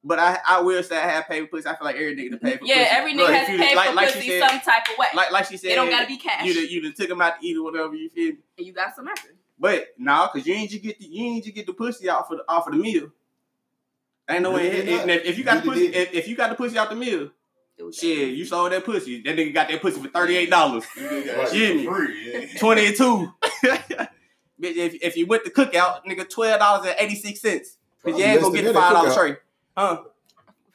But I, I will say I have paid for pussy. I feel like every nigga to pay for yeah, pussy. Yeah, every nigga has to pay like, for like pussy said, some type of way. Like, like she said, it don't gotta be cash. You done, you done took them out to eat or whatever, you feel me? And you got some effort. But nah, cause you ain't just get the you ain't just get the pussy out for the off of the meal. Ain't no way. If you got the pussy, if, if you got the pussy out the meal, shit, you sold that pussy. That nigga got that pussy for thirty eight dollars. Twenty two. Bitch, if if you went to cookout, nigga, twelve dollars and eighty six cents. Cause you ain't gonna get the five dollar tray. Huh?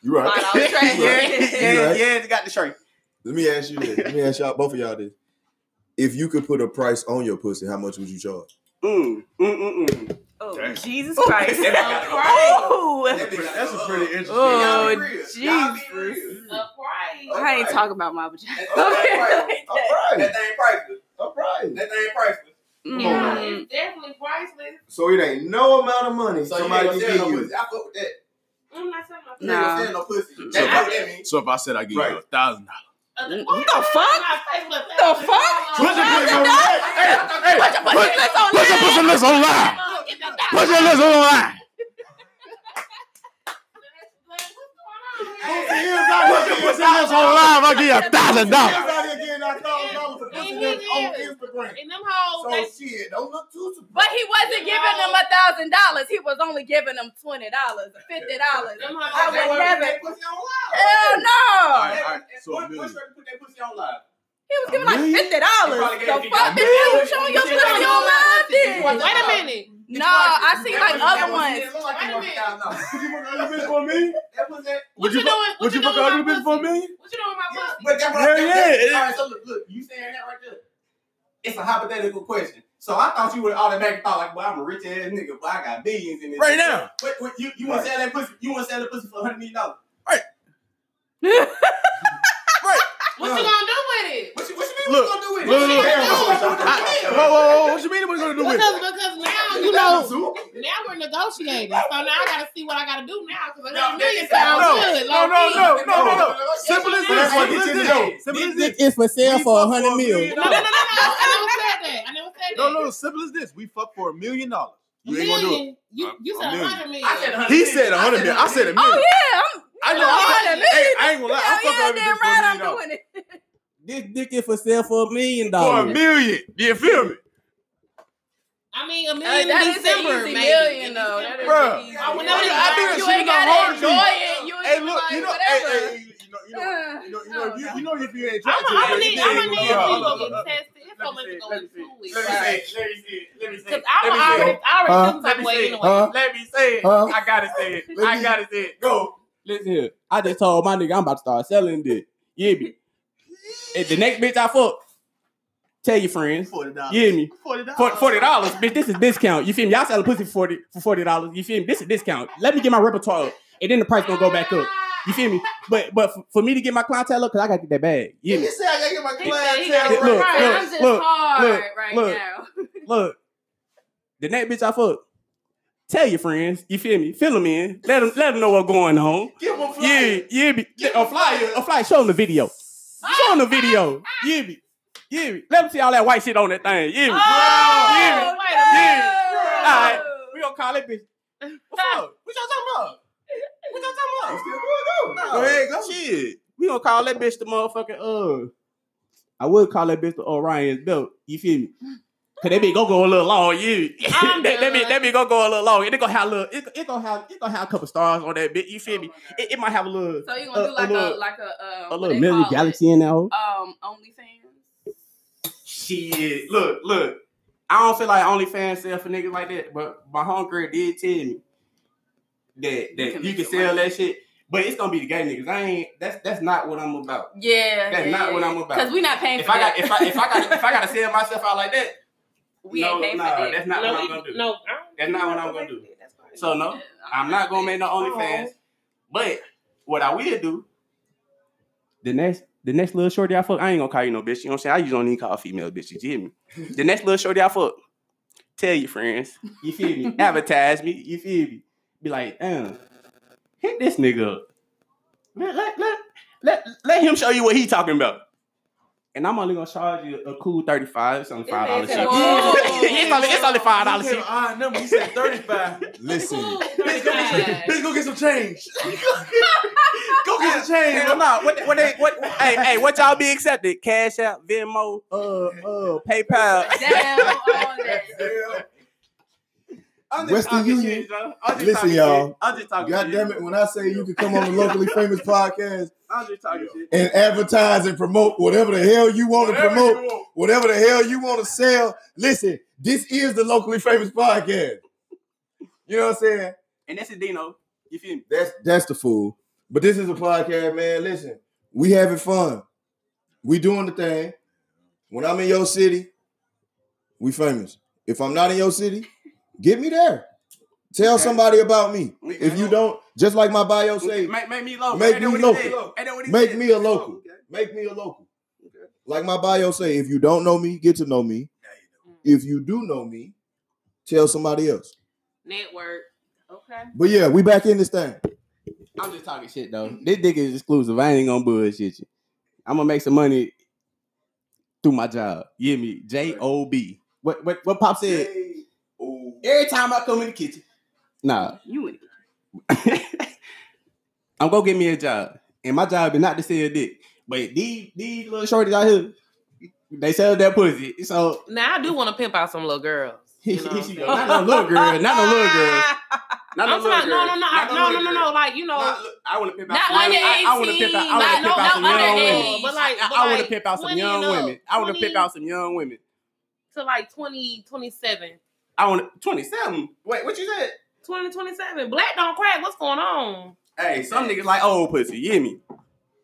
You right. Five dollar tray. yeah, yeah, right. yeah, they got the tray. Let me ask you this. Let me ask y'all, both of y'all this. If you could put a price on your pussy, how much would you charge? Mm, mm, mm, mm. Oh, dang. Jesus Christ. Ooh. Oh, Christ. Ooh. That's a pretty interesting. Oh, Jesus. I ain't talking about my vagina. I'm priceless. That thing priceless. I'm priceless. That thing priceless. Mm. Yeah, it's definitely priceless. So it ain't no amount of money. So somebody can give you. I fuck with that. I'm not saying no pussy. No. I'm saying no pussy. So, so, I, so if I said I give right. you a thousand dollars, what the fuck? The fuck? Put your pussy on live. Hey, hey, put your pussy lips on live. Put your lips on live. Put your pussy lips on live. I give you a thousand dollars. On Instagram. And them hoes, so like, shit, don't look too surprised. But he wasn't giving them a thousand dollars. He was only giving them twenty dollars, fifty dollars. I would never. Hell no. All right, all right. So what, what shirt put that pussy on live? He was giving a like fifty dollars. So fuck this. You showing your pussy on live then? Wait a minute. No, I see like other ones. Wait a minute. For me? What you doing? What you fuck other bitch for me? What you doing with my pussy? Yeah, yeah. All right, so look, you saying that right there? It's a hypothetical question. So I thought you would automatically thought like, well, I'm a rich ass nigga, but I got billions in this. Right now. What, what, you you right. want to sell that pussy? You want to sell that pussy for one hundred million dollars? Right. right. What no. you gonna do with it? What you, what you mean look, what you gonna do with look, it? Look, look, look. Whoa, whoa, whoa. What you mean what you gonna do with because, it? Because now, you know, now we're negotiating. So now I gotta see what I gotta do now. Because I got millions sounds good. No, no, no, no, no, no. Simple as this. Simple as this. It's for sale for one hundred million dollars. No, no, no, no. No, no, simple as this. We fuck for a million dollars. You ain't gonna do it. You, you said a hundred million. He said a hundred million. I said a million. Oh yeah, I'm, I know. I, hey, I ain't gonna lie. I'm fucking everything right, I'm doing it. This dick is for sale for a million dollars. For a million. Do you feel me? I mean, a million uh, in December, maybe. Million, though. That bro, is I would never. I mean, you ain't gotta enjoy it. You ain't like whatever. You know, you know, you know, you know, if you ain't trying to, I'm gonna need people getting tested. Let me say it. Let me say it. I already, I already took some way anyway. Let me say it. I gotta say it. I gotta say it. Go. Listen here. I just told my nigga I'm about to start selling this. Yeah, me. And the next bitch I fuck, tell your friends. Forty dollars. Yeah, me. Forty dollars. Forty dollars, bitch. This is discount. You feel me? Y'all selling pussy for forty for forty dollars. You feel me? This is discount. Let me get my repertoire up, and then the price gonna go back up. You feel me? But but for, for me to get my clientele up, because I got to get that bag. You know? Say I got to get my clientele up. Look, look, I'm just look, hard look, right look, now. Look, the next bitch I fuck, tell your friends. You feel me? Fill them in. Let them, let them know what's going on. Give them a flyer. Yeah, yeah. Give a flyer. A flyer. Show them the video. Show them the video. Yeah, yeah. Let them see all that white shit on that thing. Yeah, oh, yeah, yeah. All right, we gonna call that bitch. What's up? What y'all talking about? What y'all talking about? No. Go ahead, go. Shit. We gonna call that bitch the motherfucking, uh, I would call that bitch the Orion's belt. You feel me? Cause that bitch gonna go a little long, you. that, that, bitch, that bitch gonna go a little long. And it gonna have a little, it, it gonna have, it gonna have a couple stars on that bitch. You feel oh me? It, it might have a little. So you gonna uh, do like a, little, a like a, uh, a little million galaxy in that hole? Um, OnlyFans. Shit, look, look. I don't feel like OnlyFans sell for niggas like that, but my homegirl did tell me that that you can, you can sell money. That shit. But it's gonna be the gay niggas. I ain't. That's that's not what I'm about. Yeah, that's yeah. not what I'm about. Because we not paying. If for I that. got if I if I got if I gotta sell myself out like that, we no, ain't paying nah, for that. That's not no, what I'm gonna do. No, that's not what I'm gonna do. So no, I'm not gonna make no OnlyFans. Oh. But what I will do, the next the next little shorty I fuck, I ain't gonna call you no bitch. You know what I'm saying? I usually don't even call female bitches. You hear me? The next little shorty I fuck, tell your friends. You feel me? Advertise me. You feel me? Be like, damn. Hit this nigga up. Let, let, let, let, let him show you what he talking about. And I'm only going to charge you a cool thirty-five dollars. It's only five dollars. It's, it's, only, it's only five dollars. You said, number. You said thirty-five dollars. Listen. Bitch, go, bitch, go get some change. Go get some change. Hell no. What, what they, what, hey, hey, what y'all be accepted? Cash App, Venmo, uh, uh, PayPal. Damn, all that. Western Union. Shit, listen, y'all. I'm just talking God shit. Damn it, when I say you can come on the Locally Famous Podcast I'm just talking shit. And advertise and promote whatever the hell you want whatever to promote, want. Whatever the hell you want to sell. Listen, this is the Locally Famous Podcast. You know what I'm saying? And this is Dino. You feel me? That's, that's the fool. But this is a podcast, man. Listen, we having fun. We doing the thing. When I'm in your city, we famous. If I'm not in your city, get me there. Tell okay. somebody about me. We if you local. Don't, just like my bio say, make, make me local. Make, me, local. Make me a local. Okay. Make me a local. Okay. Like my bio say, if you don't know me, get to know me. You know. If you do know me, tell somebody else. Network. Okay. But yeah, we back in this thing. I'm just talking shit though. This dick is exclusive. I ain't gonna bullshit you. I'm gonna make some money through my job. You hear me? J O B. What what what Pop said? J- Every time I come in the kitchen, nah, you in the kitchen. I'm gonna get me a job, and my job is not to sell dick. But these these little shorties out here, they sell that pussy. So now I do want to pimp out some little girls. You know? She go, not no little girl, not no little girl. Not no I'm little talking, girl. No, no, no, I, no, no, no, no, no. Like you know, not, I want to pimp out. Not some under young, eighteen. I, I want to pimp out. I want to pimp out some young women. But like, I want to pimp out some young women. I want to pimp out some young women. To like twenty, twenty-seven. I want twenty-seven. Wait, what you said? twenty, twenty-seven. Black don't crack. What's going on? Hey, some niggas like old pussy. You hear me?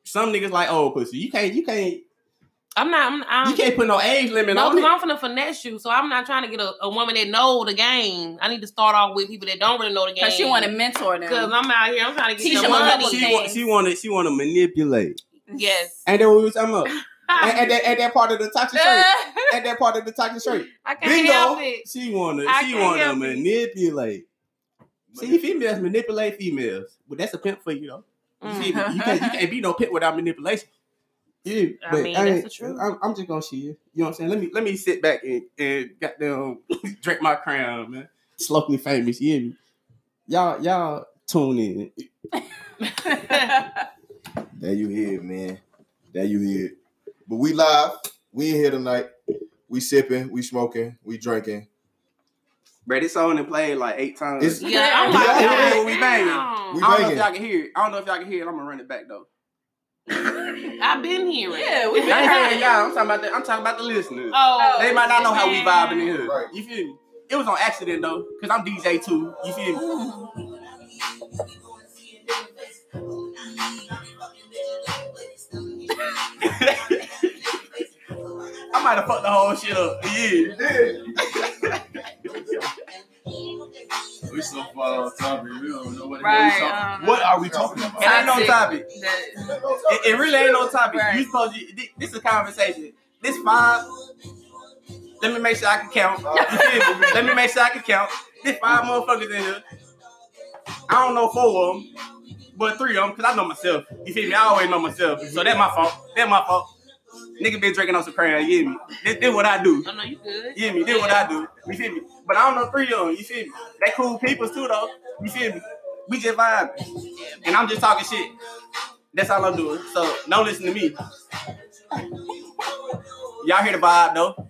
Some niggas like old pussy. You can't, you can't. I'm not, I'm, I'm you can't put no age limit no, on it. No, because I'm finna finesse you. So I'm not trying to get a, a woman that know the game. I need to start off with people that don't really know the game. Because she want to mentor them. Because I'm out here, I'm trying to get some money. She want, she want to, she want to manipulate. Yes. And then what we was talking about? At, at, that, at that part of the toxic shirt. At that part of the toxic shirt. I can't Bingo, help it. She wanna, I she wanna manipulate. It. See, females manipulate females. But that's a pimp for you, though. You, mm-hmm. see, you, can't, you can't be no pimp without manipulation. Yeah, I but mean, I that's the truth. I'm, I'm just gonna share. You know what I'm saying? Let me let me sit back and, and goddamn drink my crown, man. It's Locally Famous, you hear me? Y'all, y'all tune in. There you hear it, man. There you hear it. But we live. We in here tonight. We sipping. We smoking. We drinking. Bro, this song and played like eight times. It's, yeah, I'm like, yeah, yeah, we banging. We I don't banging. know if y'all can hear it. I don't know if y'all can hear it. I'm gonna run it back though. I've been hearing. Yeah, we been hearing y'all. I'm talking about the. I'm talking about the listeners. Oh, they might not know how we vibing in here. Right. You feel me? It was on accident though, cause I'm D J too. You feel me? I might have fucked the whole shit up. Yeah. We so far off topic. We don't know what right, talking. Um, what are we talking about? It ain't no topic. It, it really ain't no topic. Right. You supposed to, this is a conversation. This five. Let me make sure I can count. Let me make sure I can count. This five motherfuckers in here. I don't know four of them, but three of them because I know myself. You feel me? I always know myself, so that's my fault. That's my fault. Nigga been drinking on some crayon, you hear me? This, this what I do. Oh, no, you good. You hear me? This what I do. You feel me? But I don't know three of them, you feel me? They cool people too, though. You feel me? We just vibing. And I'm just talking shit. That's all I'm doing. So, don't listen to me. Y'all hear the vibe, though?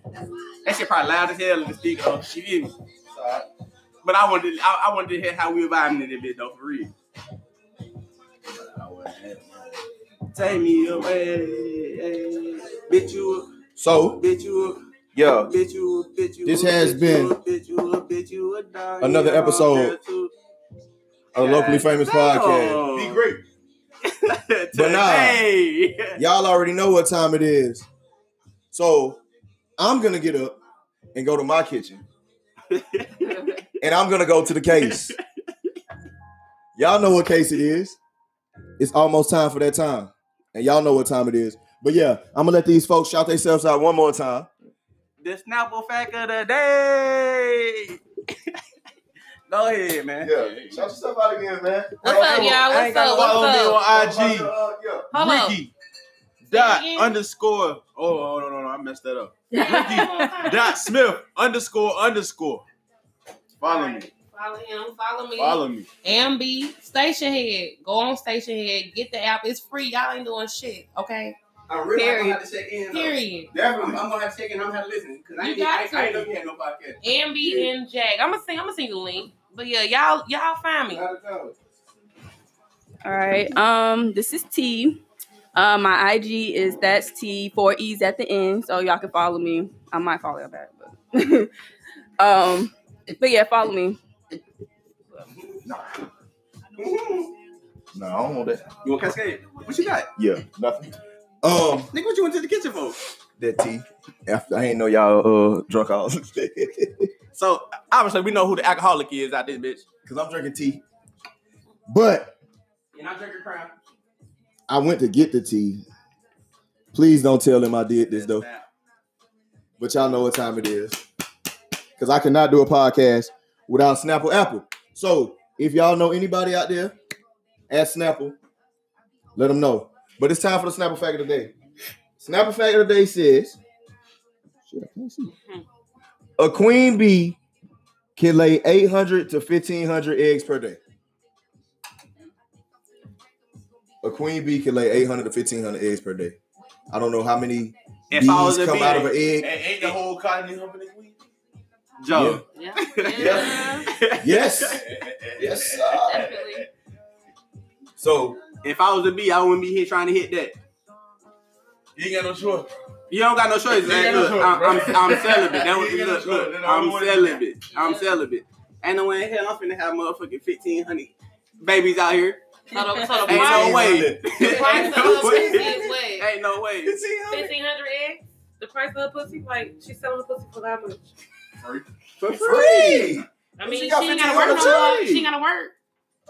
That shit probably loud as hell in the speaker, though. You feel me? But I wanted to, I, I wanted to hear how we were vibing in this bit, though, for real. Take me away. Bitch you up. So bitch you up. Yo, this has been another episode of Locally Famous Podcast. Be great. But nah, hey. Y'all already know what time it is. So I'm going to get up and go to my kitchen. And I'm going to go to the case. Y'all know what case it is. It's almost time for that time. And y'all know what time it is. But yeah, I'm going to let these folks shout themselves out one more time. The Snapple fact of the day. Go ahead, man. Yeah, shout yourself out again, man. What's up, y'all? What's up? What's up? Me on I G. Hold on. Ricky Dot underscore. Oh, no, no, no, I messed that up. Ricky Dot Smith underscore underscore. Follow me. Follow him. Follow me. Follow me. Ambie. Station Head. Go on Station Head. Get the app. It's free. Y'all ain't doing shit. Okay. I really Period. I'm gonna have to check in. Period. Definitely, I'm gonna have to check in. I'm gonna have to listen because I, I, I ain't looking at no podcast. Ambie yeah. and Jack. I'm gonna sing. I'm gonna sing the link. But yeah, y'all, y'all find me. All right. Um, this is T. Uh, my I G is that's T four E's at the end, so y'all can follow me. I might follow y'all back, but um, but yeah, follow me. No, I don't want that. You want Cascade? What you got? Yeah, nothing. Um, Nigga, what you went to the kitchen for? That tea. After I ain't know y'all uh, drunk all. So, obviously, we know who the alcoholic is out this bitch. Because I'm drinking tea. But. You're not drinking crap. I went to get the tea. Please don't tell him I did this, though. But y'all know what time it is. Because I cannot do a podcast without Snapple Apple. So, if y'all know anybody out there, ask Snapple. Let them know. But it's time for the Snapple Fact of the Day. Snapple Fact of the Day says, shit, I can't see. A queen bee can lay eight hundred to fifteen hundred eggs per day. A queen bee can lay eight hundred to fifteen hundred eggs per day. I don't know how many if bees come bee, out of an egg. Ain't the whole colony humping this week? Joe. Yeah. Yeah. Yeah. Yeah. Yes. Yes. Uh, Definitely. So... If I was a bee, I wouldn't be here trying to hit that. You ain't got no choice. You don't got no choice, man. Look, no I'm, I'm, I'm celibate. That was, look, no look, I'm celibate. I'm celibate. Ain't no way in hell I'm finna have motherfucking fifteen hundred babies out here. So the, so the ain't price, no way. The price of pussy is way. Ain't no way. fifteen hundred eggs? The price of a pussy? Like, she's selling the pussy for that much. Free. For free. I mean, she, got she ain't gotta work no more. She ain't gotta work.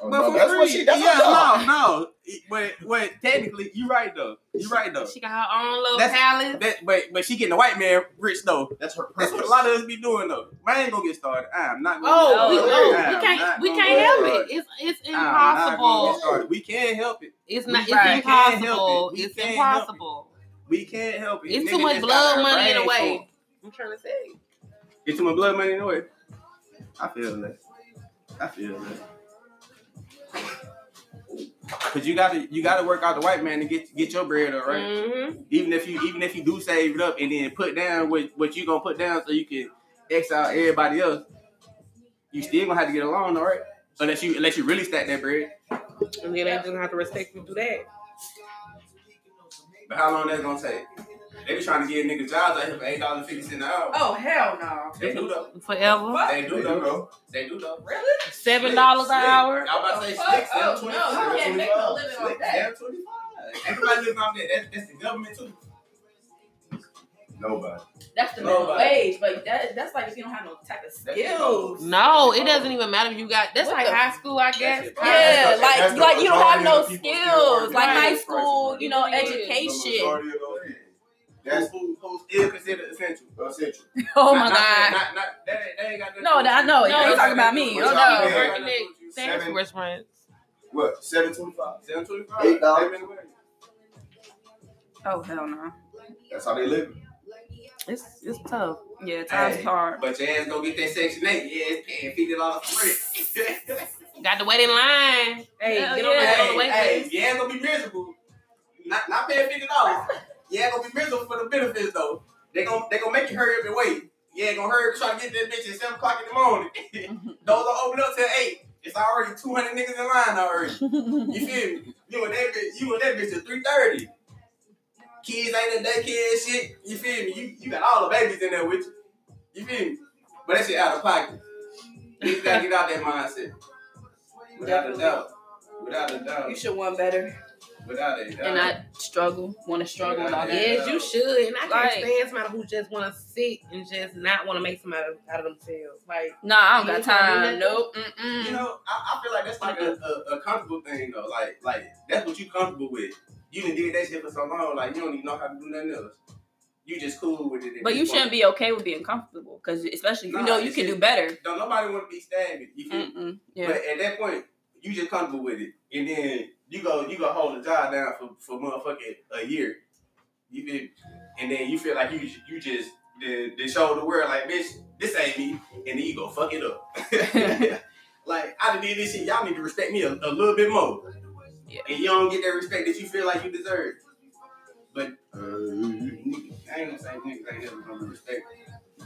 Oh, but no, for that's free. What she, that's yeah, what no, no. But, but technically, you right though. You right though. She got her own little that's, palace. That, but but she getting the white man rich though. That's her. Purpose. That's what a lot of us be doing though. I ain't gonna get started. I'm not gonna. Oh, get started. we, we can't. We can't help it. it. It's it's impossible. We can't help it. It's not. It's impossible. It's impossible. We can't help it. It's too much blood money in the way. I'm trying to say. It's too much blood money in the way. I feel that. I feel that. Cause you gotta you gotta work out the white man to get get your bread up, right? Mm-hmm. Even if you even if you do save it up and then put down what, what you gonna put down so you can X out everybody else, you still gonna have to get along, all right? Unless you unless you really stack that bread. And then they just gonna have to respect you do that. But how long that's gonna take? They be trying to give niggas jobs out here for eight dollars fifty cents an hour. Oh hell no! They do though. Forever. What? They do though, bro. They do though. Really? Seven dollars an hour. Y'all about to say six, seven twenty-five. No, you can't make no living on that. Seven twenty-five. Everybody living off that. That's, that's the government too. Nobody. That's the minimum wage, but that that's like if you don't have no type of skills. No, it doesn't even matter if you got. That's what like the, high school, I guess. Yeah, that's like that's like you don't have no skills, like high school, you know, education. That's who, who's still considered essential. Essential. Oh not, my God. Not, not, not, that ain't, that ain't got no, that, no, no, you're talking about me. Oh no, working at Sam's restaurants. What? Seven twenty-five. Seven twenty-five. Eight dollars. Oh hell no. That's how they live. It's it's tough. Yeah, times hey, hard. But your ass go get that Section Eight. Yeah, it's paying fifty dollars for rent. Got to wait in line. Hey, hell, get on yeah. the, the wait hey, list. Hey, yeah, it's gonna be miserable. Not not paying fifty dollars. Yeah, gonna be miserable for the benefits though. They gonna they gonna make you hurry up and wait. Yeah, gonna hurry up try to get this bitch at seven o'clock in the morning. Those are open up till eight. It's already two hundred niggas in line already. You feel me? You and that bitch, you and that bitch at three thirty. Kids ain't in daycare and shit. You feel me? You, you got all the babies in there with you. You feel me? But that shit out of pocket. You gotta get out that mindset. Without a doubt. Without a doubt. You should want better. Without a doubt. And I struggle, want to struggle and all that. Yes, doubt. You should. And I can't like, stand somebody who just want to sit and just not want to make somebody out of themselves. Like, nah, I don't got time. Nope. Mm-mm. You know, I, I feel like that's like a, a, a comfortable thing though. Like, like that's what you comfortable with. You done did that shit for so long. Like, you don't even know how to do nothing else. You just cool with it. But you shouldn't be okay with being comfortable, because especially nah, you know you can just, do better. Don't nobody want to be stagnant. You feel? Yeah. But at that point, you just comfortable with it, and then you go you go hold the job down for for motherfucking a year. You feel? And then you feel like you you just the the show the world like, bitch, this ain't me, and then you go fuck it up. Like, I done did this shit. Y'all need to respect me a, a little bit more. Yeah. And you don't get that respect that you feel like you deserve. But uh, I ain't gonna say niggas ain't never gonna be respected.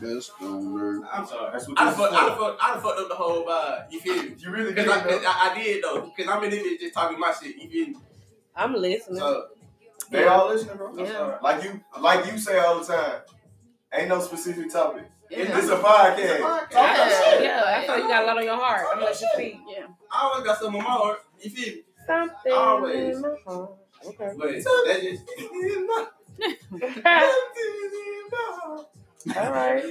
That's the I'm sorry. That's what I, done fuck, I, done fuck, I done fucked up the whole vibe. You feel me? You really did. I, I, I did though, because I'm in here just talking my shit. You feel me? I'm listening. So, they all listening, bro. Yeah. I'm sorry. Like you, like you say all the time. Ain't no specific topic. Yeah. This is a podcast. It's a podcast. Yeah, yeah. Shit. yeah. I thought you got a lot on your heart. I'm gonna let you see. Yeah. I always got something on my heart. You feel me? Something always. In my heart. Okay. But that just all right.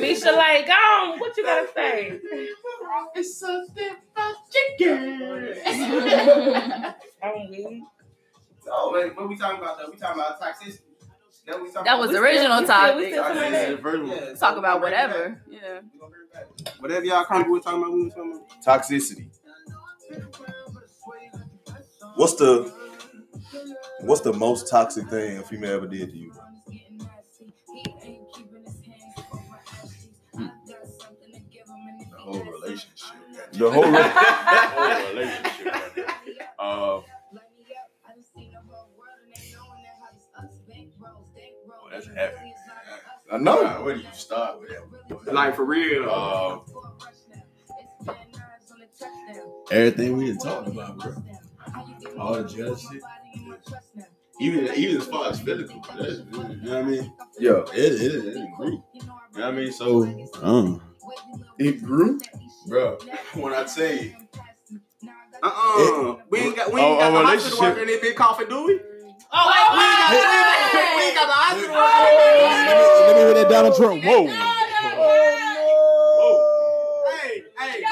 Misha, like, go on. What you gotta say? It's something about chicken. I'm weak. So, wait, what we talking about though? We talking about toxicity. That, we talking that was the original topic. Yeah, talk about whatever. Yeah. Whatever y'all comfortable with talking about, we talking about toxicity. What's the what's the most toxic thing a female ever did to you? Hmm. The whole relationship. The whole, re- the whole relationship. Uh, well, that's heavy. I know. Right, where do you start with that? Like, for real. Uh, everything we didn't talk about, bro. All the jealous shit. Even, even as far as physical. That's, you know what I mean? Yo, it is. It, it grew. You know what I mean? So, um, it grew? Bro, when I tell you. Uh-uh. It, we ain't got, we ain't oh, got oh, the hospital worker in this big coffin, do we? Oh, wait. We ain't got, hey. we ain't got the hospital worker. Oh, let me hear that Donald Trump. Whoa. No, no, no. Whoa. Hey, hey. No.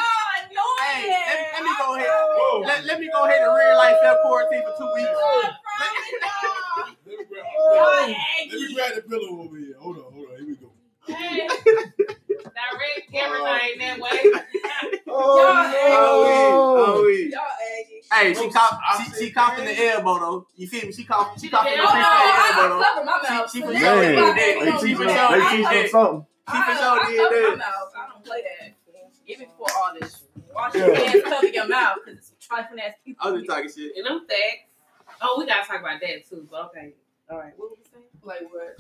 Let, let me go ahead and real life that quarantine for two weeks. Oh, let, let, me grab, oh, let me grab the pillow over here. Hold on, hold on. Here we go. Hey. Direct everything that way. Oh, y'all aggy. Hey, she coughed. She, she coughed in the elbow though. You feel me? She coughed. She coughed in the elbow though. She for sure did that. She for sure did that. She for sure did that. I don't play that. Give me for all this. Wash your hands, cover your mouth, because it's trifling ass people. I'm just talking shit. And I'm thick. Oh, we gotta talk about that too, but okay. All right. What were we saying? Like what?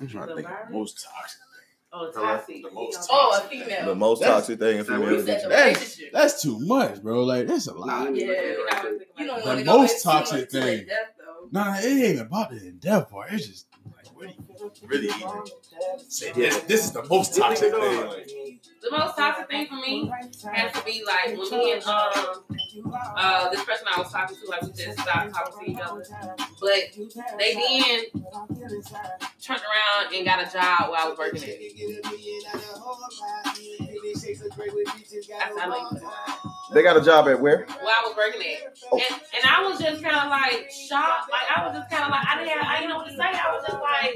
I'm trying to think of the most toxic thing. Oh, toxic. The most toxic. Oh, a female. The most toxic thing a female. That's, that's too much, bro. Like, that's a lot. Yeah, you don't want to go. The most toxic thing. Nah, it ain't about the death part. It's just like, what do you really say? This, this is the most toxic thing. Like, the most toxic thing for me has to be like when me and um uh this person I was talking to, like, we just stopped talking to each other, but they then turned around and got a job while I was working at it. They got a job at where? Well, I was working at, oh. and and I was just kind of like shocked. Like, I was just kind of like, I didn't, have, I didn't know what to say. I was just like,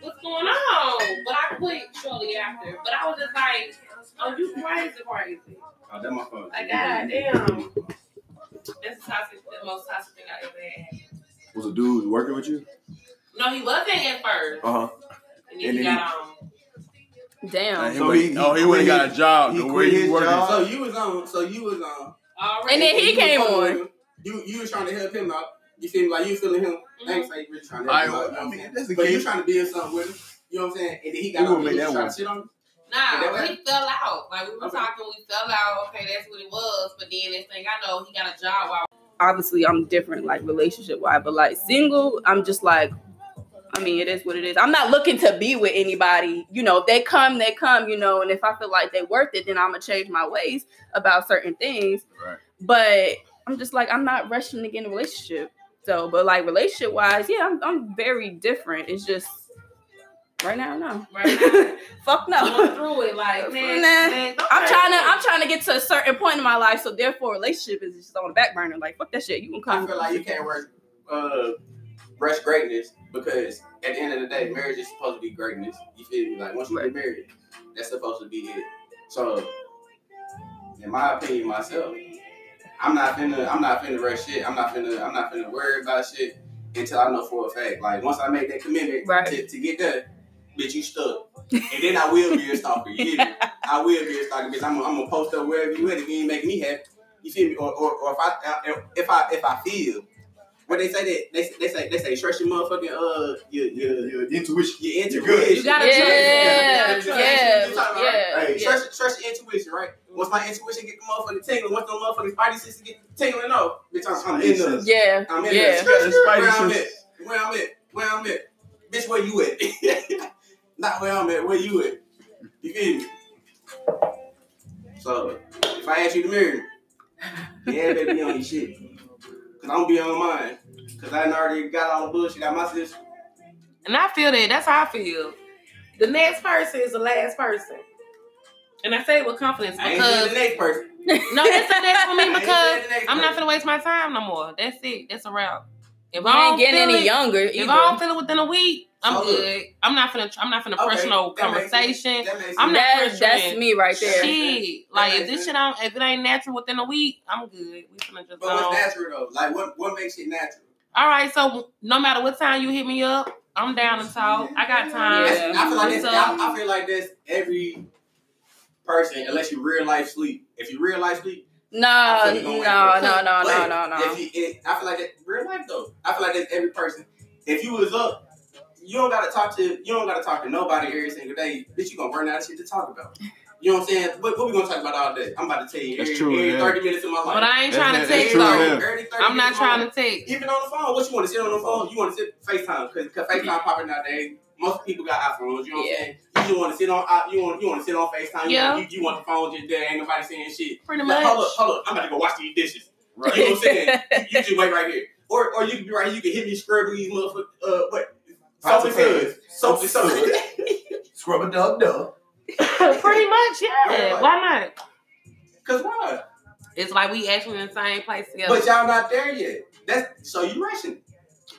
what's going on? But I quit shortly after. But I was just like, oh, you crazy, crazy. Oh, that's my phone. Like, God damn, that's the, toxic, the most toxic thing I ever had. Was a dude working with you? No, he wasn't at first. Uh huh. And then and he then got on. Um, Damn. So he, he, oh, he wouldn't got a job. He quit his job. So you was on. So you was on. Right. And then he you came on. You you was trying to help him out. You feel me? Like, you feeling him? Mm-hmm. Thanks, like, you trying to help I, him out. I mean, that's the but you trying to build something with him. You know what I'm saying? And then he got on. He was trying to shit on him. Nah, he fell out. Like, we were okay. talking, we fell out. Okay, that's what it was. But then next thing I know, he got a job while. obviously I'm different, like relationship wise, but like single, I'm just like, I mean, it is what it is. I'm not looking to be with anybody. You know, if they come, they come, you know, and if I feel like they worth it, then I'm going to change my ways about certain things. Right. But I'm just like, I'm not rushing to get in a relationship. So, but like relationship wise, yeah, I'm, I'm very different. It's just right now, no. Right now, fuck no. Going through it, like man, nah. man I'm trying to, I'm trying to get to a certain point in my life. So therefore, relationship is just on the back burner. Like fuck that shit. You gonna come? I feel like you can't rush, uh, rush greatness because at the end of the day, marriage is supposed to be greatness. You feel me? Like once you right. get married, that's supposed to be it. So, in my opinion, myself. I'm not finna, I'm not finna rush shit. I'm not finna, I'm not finna worry about shit until I know for a fact. Like once I make that commitment right. to, to get done, bitch, you stuck. And then I will be a stalker. You yeah. I will be a stalker, bitch. I'm, I'm gonna post up wherever you at if you ain't making me happy. You feel me? Or, or, or if I, if I, if I feel, what they say that they, they say, they say trust your motherfucking uh, your, your, your intuition, your intuition. You gotta trust. Yeah, yeah, yeah. Hey, yeah. trust, trust your intuition, right? Once my intuition get the motherfucking tingling, once the motherfucking spidey sense get tingling off, bitch, I'm, I'm in the yeah, I'm in yeah. the where I'm at, where I'm at, where I'm at, bitch, where you at? Not where I'm at, where you at? You feel me? So if I ask you to marry me, yeah, baby, be on your shit, cause I'm be on mine, cause I done already got all the bullshit out my sister. And I feel that. That's how I feel. The next person is the last person. And I say it with confidence because I ain't the next person. No, that's the next for me because I'm not gonna waste my time no more. That's it. That's a wrap. If you I ain't getting any it, younger, either. If I don't feel it within a week, I'm okay. good. I'm not gonna. I'm not gonna okay. press no conversation. That makes I'm that, not. Pressuring. That's me right there. Shit, like if this shit, don't, if it ain't natural within a week, I'm good. We finna just. But what's natural though? Like what? What makes it natural? All right, so no matter what time you hit me up, I'm down to talk. I got time. Yeah. I feel like this. I, I feel like this every. Person, unless you real life sleep. If you real life sleep, no, no, no, no, no, no, no, no. If you, it, I feel like that real life though. I feel like that's every person. If you was up, you don't gotta talk to you don't gotta talk to nobody every single day. Bitch, you gonna burn out of shit to talk about. You know what I'm saying? What, what we gonna talk about all day? I'm about to tell you every, true, every yeah. thirty minutes of my life. But I ain't trying to text though. I'm not trying to text. Even on the phone, what you want to sit on the phone? You want to sit FaceTime because FaceTime mm-hmm. popping nowadays. Most people got iPhones. You know what yeah. I'm saying? You just want to sit on you want you want to sit on FaceTime. Yeah. You, you want the phone just there. Ain't nobody saying shit. Pretty much. Like, hold up, hold up. I'm about to go wash these dishes. Right. You know what I'm saying? you, you just wait right here, or or you can be right here. You can hit me scrubbing these motherfuckers. Uh, what? Soap and suds. Soap and suds. Scrub a dub dub. Pretty much, yeah. Like, why not? Cause why? It's like we actually in the same place together. But y'all not there yet. That's so you rushing.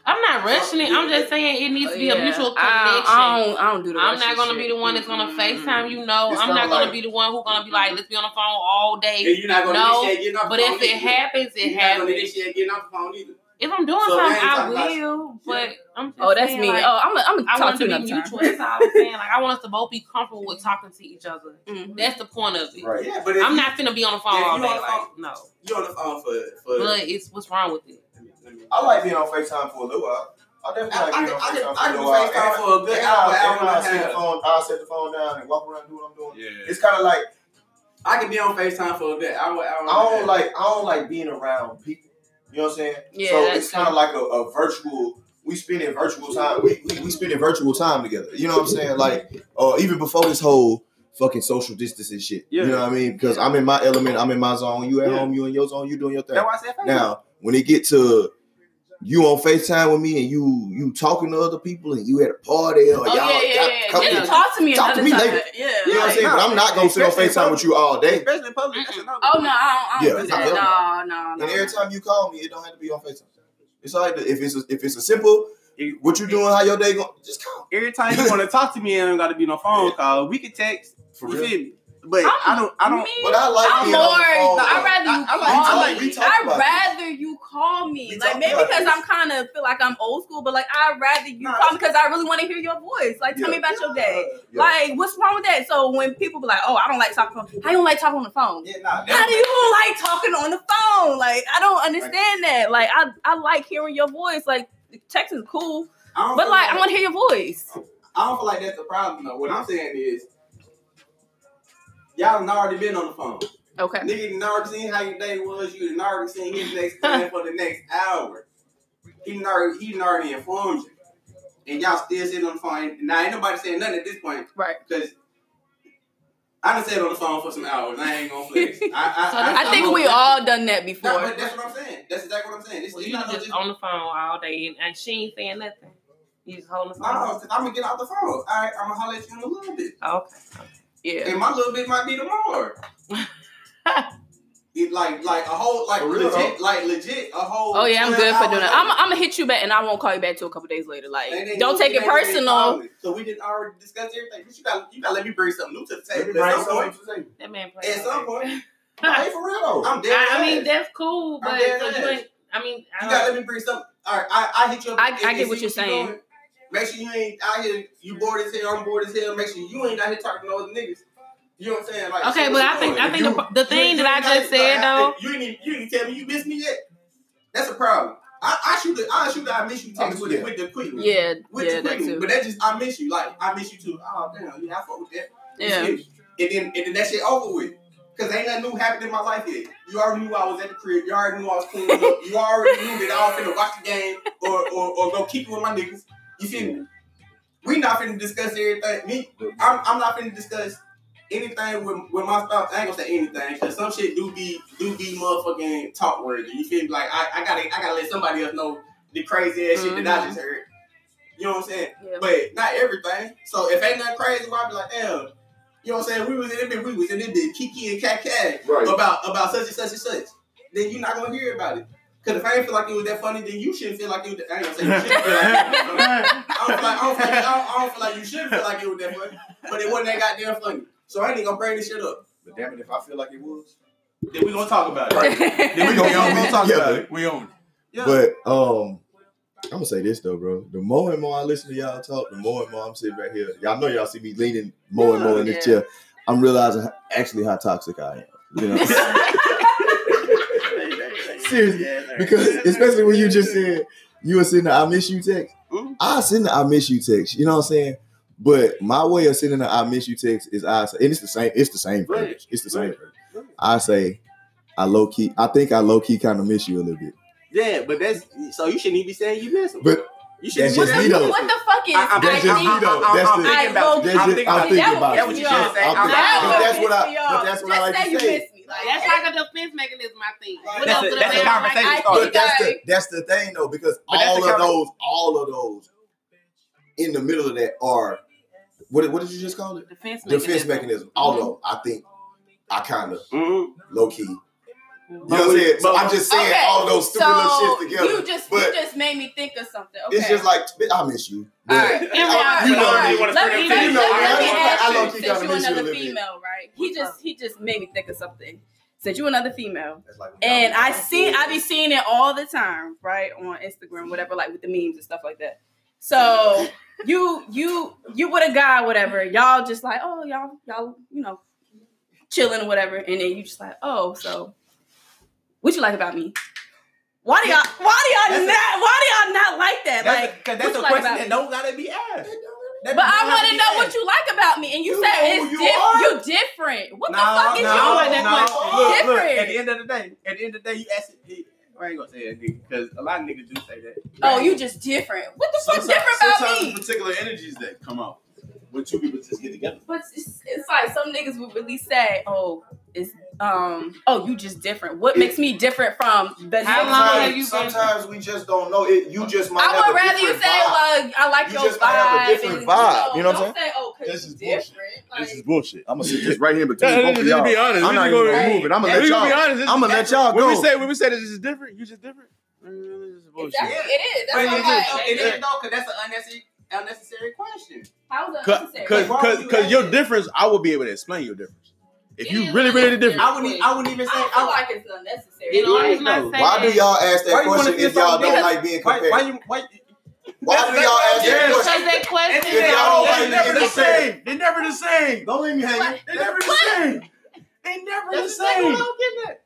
I'm not rushing it. I'm just saying it needs to be oh, yeah. a mutual connection. I, I, don't, I don't do the I'm not going to be the one that's going to FaceTime you. No, it's I'm not going like, to be the one who's going to be like, let's be on the phone all day. And you're not going to no, do this shit getting off the but phone. But if it either. happens, it you're happens. You're not going to do this shit getting off the phone either. If I'm doing so something, I will. But yeah. I'm just oh, that's saying, me. Like, oh, I'm going I'm to talk to you another time. That's all I'm saying. Like, I want us to both be comfortable with talking to each other. Mm-hmm. That's the point of it. Right. Yeah, but I'm not going to be on the phone all day. No. You're on the phone for... But it's what's wrong with it. I like being on FaceTime for a little while. I definitely like being on FaceTime for a little while. I do FaceTime for a good hour. I'll set the phone down and walk around and do what I'm doing. Yeah. It's kind of like... I can be on FaceTime for a good hour. I don't like I don't like being around people. You know what I'm saying? Yeah, so it's kind of like a, a virtual... We spending virtual time. We, we, we spending virtual time together. You know what I'm saying? Like, uh, even before this whole... fucking social distancing shit. Yeah. You know what I mean? Because I'm in my element. I'm in my zone. You at yeah. home. You in your zone. You doing your thing. That's why I said FaceTime. Now, when it get to you on FaceTime with me and you you talking to other people and you at a party or oh, y'all, yeah, yeah, y'all yeah. come yeah. To, talk to me talk another to me time. Later. Yeah. You know what I'm saying? No, but I'm not going to sit on FaceTime with you all day. Especially in public. That's another oh, no. I don't, I don't yeah, do that. No, no, no. And every time you call me, it don't have to be on FaceTime. It's all right. If it's a, if it's a simple... What you doing? How your day going? Just call. Every time you want to talk to me, I don't got to be no phone yeah. call. We can text. For real? You feel me? But I'm, I don't. I don't. Me, but I like. I'm being more. On the phone, no, I rather you I, I like, call I like, me. I rather this. you call me. Like maybe because this. I'm kind of feel like I'm old school, but like I rather you nah, call me because I really want to hear your voice. Like tell yeah, me about yeah, your day. Yeah. Like what's wrong with that? So when people be like, oh, I don't like talking. On, I don't like talking on the phone. Yeah, nah, how do you like talking on the phone? Like I don't understand right. that. Like I I like hearing your voice. Like text is cool, but like I want to hear your voice. I don't feel like that's the problem though. What I'm saying is. Y'all done already been on the phone. Okay. Nigga didn't already seen how your day was. You didn't already seen his next plan for the next hour. He didn't already, he didn't already informed you. And y'all still sitting on the phone. Now, ain't nobody saying nothing at this point. Right. Because I done sat on the phone for some hours. I ain't gonna flex. I, I, so I, I think we all done that before. No, but that's what I'm saying. That's exactly what I'm saying. It's, well, it's you not just, just on the phone all day, and, and she ain't saying nothing. You just holding the phone. No, because I'm gonna get off the phone. All right, I'm gonna holler at you in a little bit. Okay. Yeah. And my little bit might be tomorrow. It like like a whole like oh, really? legit like legit a whole. Oh yeah, I'm good for doing that. I'm I'm gonna hit you back, and I won't call you back till a couple days later. Like, don't take it personal. So we didn't already discuss everything. But you got you got let me bring something new to the table. At some point, that man played. At some point, hey, for real though, I'm dead. I mean, that's cool, but I mean, you got let me bring something. All right, I I hit you up. I get what you're saying. Make sure you ain't out here. You bored as hell. I'm bored as hell. Make sure you ain't out here talking to other niggas. You know what I'm saying? Like, okay, so but I think I think you, the, the thing you, that you I just said though, you didn't you didn't tell me you missed me yet. That's a problem. I, I shoot the I shoot the I miss you text with, with the quick one. Yeah, with yeah, the quick one. But that just I miss you. Like I miss you too. Oh damn, yeah, I fuck with that. Yeah. And then and then that shit over with. Cause ain't nothing new happened in my life yet. You already knew I was at the crib. You already knew I was cleaning up. You already knew that I was finna watch the game or or, or go keep it with my niggas. You feel me? We not finna discuss everything. Me, I'm I'm not finna discuss. Anything with, with my spouse, I ain't gonna say anything because some shit do be do be motherfucking talk worthy. You feel me? Like I, I gotta I gotta let somebody else know the crazy ass mm-hmm. shit that I just heard. You know what I'm saying? Yeah. But not everything. So if ain't nothing crazy, I'll be like, damn. You know what I'm saying? We was in it, we was in it, Kiki and Cat Cat right. about about such and such and such. Then you're not gonna hear about it. Cause if I ain't feel like it was that funny, then you shouldn't feel like it was that. I ain't gonna say you shouldn't feel like it was that funny. I don't feel like, I don't feel like, I don't feel like you shouldn't feel like it was that funny, but it wasn't that goddamn funny. So I ain't gonna bring this shit up. But damn it, if I feel like it was, then we gonna talk about it. Right. Then we gonna, we gonna talk yeah, about it. We own it. Yeah. But um, I'm gonna say this though, bro. The more and more I listen to y'all talk, the more and more I'm sitting right here. Y'all know y'all see me leaning more and more in this yeah. chair. I'm realizing how, actually how toxic I am. You know. Seriously, because especially when you just said you were sending the I miss you text. Mm-hmm. I send the I miss you text. You know what I'm saying? But my way of sending an I miss you text is I say, and it's the same, it's the same right. purpose. It's the same right. purpose. Right. I say, I low key, I think I low key kind of miss you a little bit. Yeah, but that's, so you shouldn't even be saying you miss him. But you shouldn't be saying though. What the fuck is I, that's I, just me though. That's the, I'm about, that's just, thinking I'm thinking about it. That's what you should say. That's what I, that's what I like to say. Like, that's okay. Like a defense mechanism, I think. Right. That's, a, that's, a conversation like, but that's the that's the thing though, because but all of those, all of those in the middle of that are what what did you just call it? Defense mechanism. Defense mechanism. Mm-hmm. Although I think I kind of mm-hmm. low key. You know what I'm saying? So I'm just saying okay. all those stupid so little shit together. You just, but you just made me think of something. Okay. It's just like, I miss you. All right. You know what I mean? I love you. Since you another female, right? He just he just made me think of something. Since you another female. Like and I see I be seeing it all the time, right? On Instagram, whatever, like with the memes and stuff like that. So you you you with a guy, whatever, y'all just like, oh, y'all, y'all, you know, chilling or whatever. And then you just like, oh, so what you like about me? Why do y'all? Why do y'all that's not? A, why do y'all not like that? Like, because that's a question like that don't gotta be asked. That but I want to know asked. What you like about me, and you, you said it's you, dif- you different. What no, the fuck is no, you like that no. question? Look, different. Look, at the end of the day, at the end of the day, you ask it. I ain't gonna say that nigga because a lot of niggas do say that. Oh, you just different. What the fuck different about sometimes me? Sometimes particular energies that come out when two people just get together. But it's, it's like some niggas would really say, "Oh, it's um, oh, you just different." What it, makes me different from the? How long have you been? Sometimes we just don't know it. You just might. I have would a rather you say, "Well, I like you your just vibe." Have a different and, vibe. You know, you know what I'm saying? Say, "Oh, this is different." Like, this is bullshit. I'm gonna sit just right here between yeah, both of y'all. To be honest, I'm not gonna remove it. I'm gonna let y'all. I'm gonna let y'all go. When we say when we say this is different, you just different. This is bullshit. Exactly. Yeah. It is. That's but it is though, because that's an unnecessary. Unnecessary question. How is it unnecessary? Because your difference, I would be able to explain your difference. If it you really, really different, I wouldn't. I wouldn't even say. I, I feel like it's unnecessary. It is. No. Why do y'all ask that question if y'all don't like being compared? Why, why you? Why, why do y'all ask yes. that question? Because that question is like the same. They're never the same. Don't leave me hanging. They're never the same. They never the same.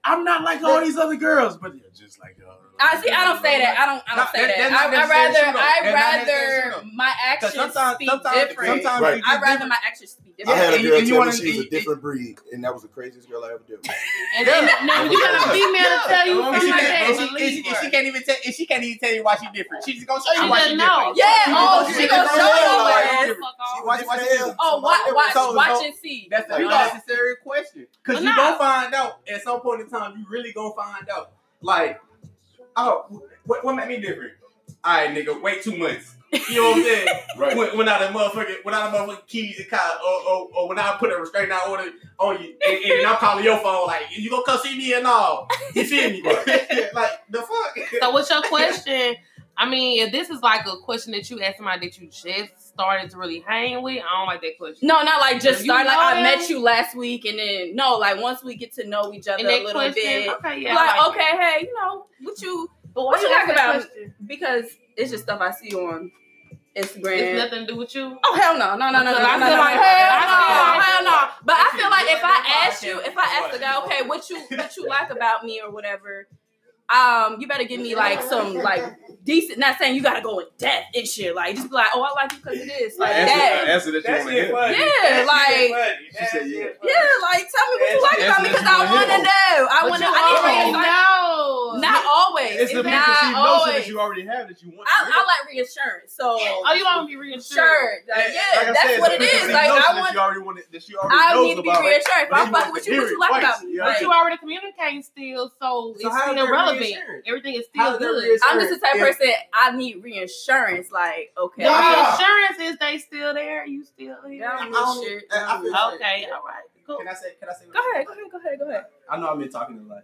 I'm not like all these other girls, but they're just like y'all. I see. I don't say that. I don't. I don't no, say that. I, I rather. I rather my actions be different. Sometimes, sometimes right. I rather my actions be different. I had a girl and you, tell me she was a different breed, and that was the craziest girl I ever dealt with. And then no, you had a female tell you from my dad. She can't even tell. And she can't even tell you why she's different. She's gonna show you why she's different. Yeah. Oh, she gonna show you. Oh, watch, watch and see. That's an unnecessary question because you gonna find out at some point in time. You really gonna find out. Like, oh, what, what made me different? All right, nigga, wait two months. You know what I'm saying? Right. When, when I the motherfucking, when I the motherfucking keys and cop, or, or, or when I put a restraining order on you, and, and I'm calling your phone like, you gonna come see me and all? You feel me? Like the fuck. So what's your question? I mean, if this is like a question that you ask somebody that you just started to really hang with, I don't like that question. No, not like just start. Like I met you last week, and then no, like once we get to know each other a little bit, okay, yeah, like okay, hey, you know what you what you like about me? Because it's just stuff I see on Instagram. It's nothing to do with you. Oh hell no, no, no, no, no, no, hell no, hell no. But I feel like if I ask you, if I ask the guy, okay, what you what you like about me or whatever. Um, you better give me like some like decent. Not saying you gotta go in depth and shit. Like just be like, oh, I like you because of this. Like answer, that. Answer that you want to hear. Yeah, like she said, yeah, yeah, like tell me what you like about me because I want to know. I want to. I need to know. Not always. It's the preconceived notion that you already have that you want. I, I like reassurance. So oh, you want to be reassured? Like, yeah, like that's said, what it is. Like I want. I need to be reassured. If I'm fucking with you, what you like about me? But you already communicating still, so it's still relevant. Insurance. Everything is still good. I'm just the type of person I need reinsurance. Like, okay, no, reinsurance is they still there? You still here? Yeah, I'm I'm sure. I'm I'm okay, sure. All right, cool. Can I say? Can I say? Go ahead, go ahead, go ahead, go ahead. I know I've been talking a lot,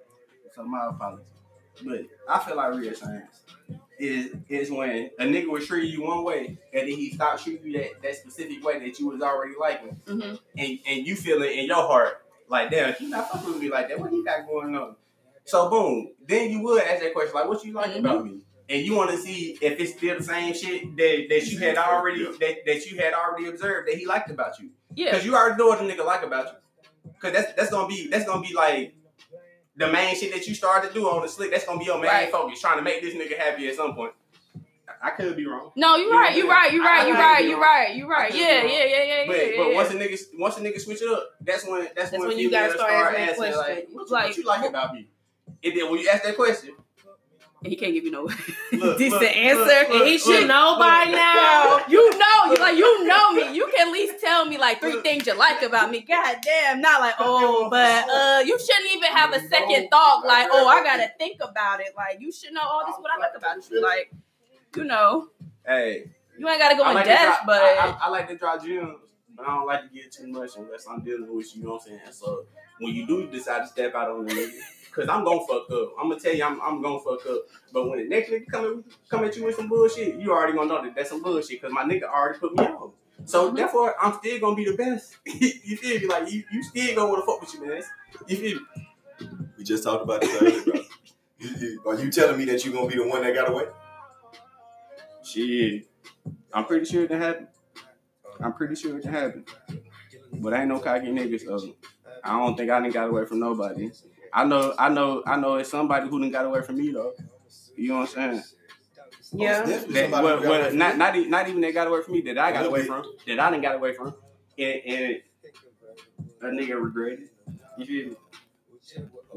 so my apologies. But I feel like reassurance is is when a nigga was treating you one way, and then he stopped treating you that, that specific way that you was already liking, mm-hmm. and and you feel it in your heart like, damn, he not fucking with me like that. What he got going on? So boom, then you would ask that question like, "What you like mm-hmm. about me?" And you want to see if it's still the same shit that, that you had already that, that you had already observed that he liked about you. Yeah, because you already know what a nigga like about you. Because that's that's gonna be that's gonna be like the main shit that you started to do on the slick. That's gonna be your main right. focus, trying to make this nigga happy at some point. I could be wrong. No, you're right. You're right. You're right. You're right. You're right. You're right. Yeah, yeah, yeah, yeah. But but once a nigga once a nigga switch it up, that's when that's when you gotta start asking like, "What you like about me?" And then when you ask that question, and he can't give you no look, decent look, answer. Look, look, and he should look, know by look, now. You know, you like you know me. You can at least tell me like three things you like about me. God damn, not like oh, but uh, you shouldn't even have a second thought. Like oh, I gotta think about it. Like you should know all this what I like about you. Like you know, hey, you ain't gotta go like in depth. But I, I, I like to draw gems, but I don't like to get too much unless I'm dealing with you. You know what I'm saying? So when you do decide to step out on the nigga. Cause I'm gonna fuck up. I'm gonna tell you, I'm, I'm gonna fuck up. But when the next nigga come at, come at you with some bullshit, you already gonna know that that's some bullshit. Cause my nigga already put me on. So mm-hmm. therefore, I'm still gonna be the best. You feel me? Like you, you still gonna wanna fuck with you, man. You feel me? We just talked about this earlier, bro. You, you, are you telling me that you gonna be the one that got away? Shit, I'm pretty sure it happened. I'm pretty sure it happened. But I ain't no cocky niggas. So I don't think I done got away from nobody. I know, I know, I know. It's somebody who done got away from me though. You know what I'm saying? Yeah. That, well, well, not not even, not even that got away from me. That I got away from. That I done got away from. And, and a nigga regretted. You feel me?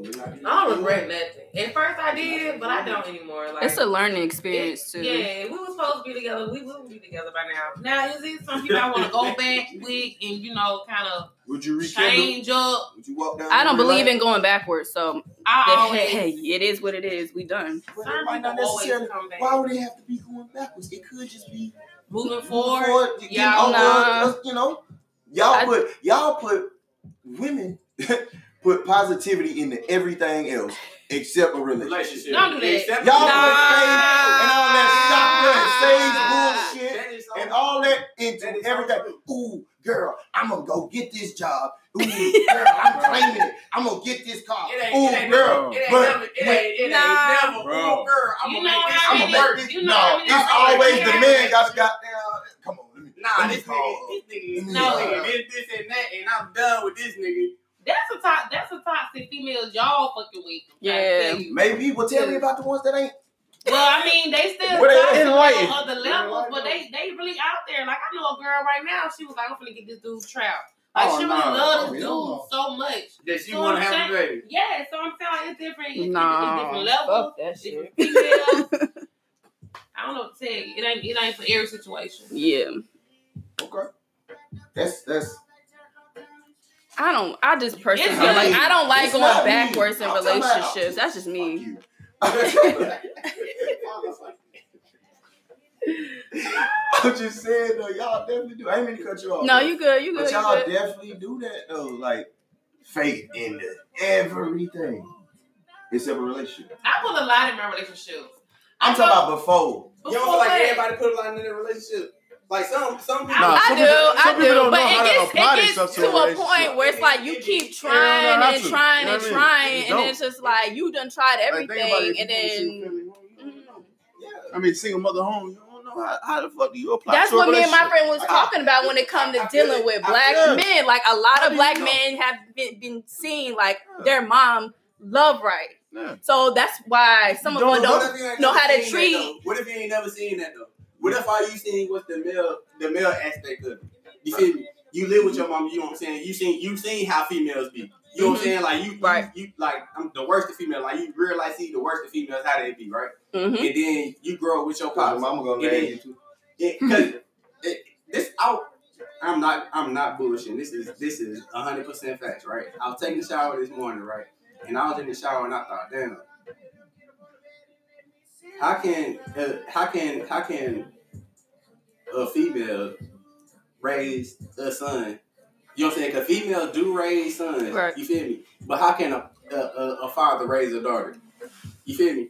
I don't regret nothing. At first I did, but I don't anymore. Like, it's a learning experience it, too. Yeah, we were supposed to be together. We would be together by now. Now, is it some people I want to go back with and, you know, kind of would you change up? Would you walk down I don't believe life? In going backwards, so I always, hey, it is what it is. We done. Well, it might not necessarily, why would it have to be going backwards? It could just be moving forward. forward y'all, nah. You know, y'all I, put y'all put women... Put positivity into everything else except a relationship. Don't do that. Except y'all nah. put faith and all that shotgun, sage bullshit, that is and all that into that everything. Ooh, girl, I'm going to go get this job. Ooh, girl, I'm claiming it. I'm going to get this car. Ooh, girl. It ain't never. It ain't never. Ooh, girl, I'm going to make this. I'm going to make this. You know no, it's I mean, always the man got down. Come on, let me. Nah, this nigga, this nigga, this, this, and that, and I'm done with this nigga. That's a top, that's a toxic female y'all fucking week. Yeah, maybe. Well, tell me about the ones that ain't. Well, I mean, they still toxic on other levels, but they they really out there. Like I know a girl right now. She was like, I'm gonna get this dude trapped. Like, oh, she would nah, love this dude know. so much. That she so want to have a baby. Yeah, so I'm saying it's different. It's nah, different levels. Fuck that shit. Females. I don't know what to tell you. It ain't, it ain't for every situation. Yeah. Okay. That's, that's. I don't, I just personally, feel like, I don't like going backwards in I'm relationships. That's just me. I'm just saying though, y'all definitely do. I ain't mean to cut you off. No, you good, you good. But y'all good. Definitely do that though. Like faith in everything. Except a relationship. I put a lot in my relationship. I'm I talking about before. before. You don't feel like everybody put a lot in their relationship. Like some some people. Nah, I some do, people, some I people do. Don't but know it, how gets, to it gets to a point where it's like you keep trying yeah, no, and trying you know and mean? Trying, and, and it's just like you done tried everything, like, and then. I mean, single mother home. How, how the fuck do you apply? That's what me and my friend was talking about when it comes to dealing with black men. Like a lot of black men have been, been seen like their mom love right. Yeah. So that's why some of them don't know how to treat. What if you ain't never seen that though? What if all you seen was the male, the male aspect of it? You feel me? You live with your mom. You know what I'm saying? You seen, you seen how females be. You know what I'm saying? Like you, right. you, you like I'm the worst of females. Like you realize see the worst of females how they be, right? Mm-hmm. And then you grow up with your pops. Mama gonna marry you too. Because this, I, I'm not, I'm not bullshitting. This is, this is one hundred percent facts, right? I was taking a shower this morning, right? And I was in the shower and I thought, damn, how can, uh, how can, how can a female raise a son? You know what I'm saying? Because females do raise sons. Right. You feel me? But how can a, a, a father raise a daughter? You feel me?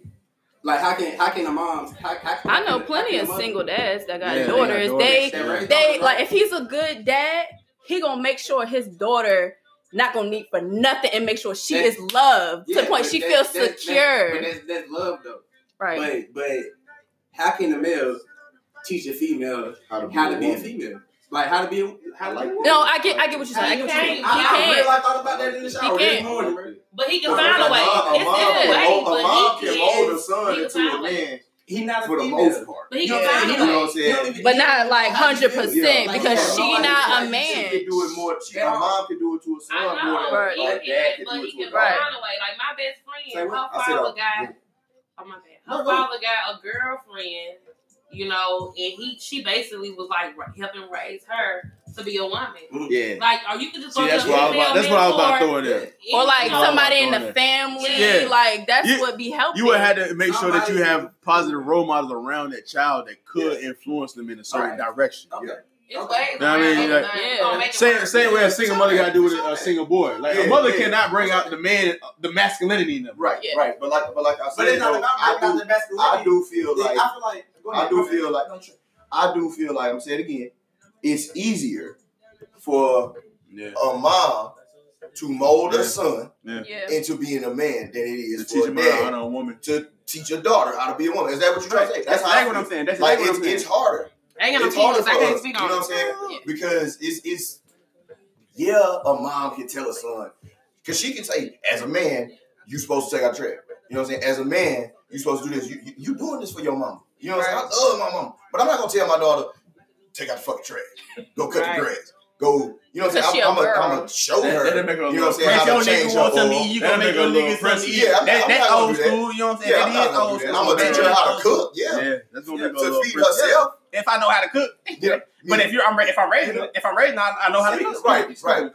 Like, how can how can a mom... How, how can I know a, plenty of single dads that got yeah, daughters. They, got daughters. they, they daughters. Like, if he's a good dad, he going to make sure his daughter not going to need for nothing and make sure she that's, is loved yeah, to the point she feels secure. But that's, that's love, though. Right. But, but how can a male teach a female how to be, how to be a female? Like how to be, how to like. No, I get, I get what you're saying. I get what you're saying. I, I really like thought about that in the shower this morning, right? But he can find a way. It's a mom, a mom can mold a son into a man. He not for the most part. But he can find a way. You know what I'm saying? But not like hundred percent because she not a man. She can do it more. My mom can do it to a son more than like dad can do it to a man. Like my best friend, her father got. Oh my bad. Her father got a girlfriend. You know, and he, she basically was like helping raise her to be a woman. Yeah, like, or you could just go see, that's, what I, about, that's what I was about throwing there, or like somebody in the family. Yeah. Like that's you, what be helping. You would have to make sure that you have positive role models around that child that could yeah. influence them in a certain right. direction. Okay. Yeah. It's way you know I mean, like, yeah. same, same way a single mother got to do with a, a single boy. Like yeah, a mother yeah. cannot bring out the man, the masculinity in them. Right, yeah. right. But like, but like I said, but it's not about I do, the masculinity. I do feel like I feel like ahead, I do feel like I do feel like I'm saying again, it's easier for yeah. a mom to mold yeah. a son yeah. Yeah. into being a man than it is to for teach a dad how to a woman to teach a daughter how to be a woman. Is that what you're trying to say? That's exactly what I'm saying. That's like it's harder. It's harder for us, you know what I'm saying? Yeah. Because it's, it's, yeah, a mom can tell a son. Because she can say, as a man, you're supposed to take out trash. You know what I'm saying? As a man, you're supposed to do this. You, you, you doing this for your mama. You know what I'm right. saying? I love my mama. But I'm not going to tell my daughter, take out the fucking trash. Go cut right. the grass. Go, you know what I'm saying? I'm, I'm going to show her. That, her you know what I'm saying? If your nigga wants something to eat, you going to make your nigga something to eat. Yeah, that's old school. You know what I'm saying? That is old school. I'm going to teach her how to cook. Yeah. That's going to make her to feed herself. If I know how to cook, yeah. but yeah. if you're, I'm, if I'm raising, yeah. if I'm raising, I, I know how to cook. Right, right.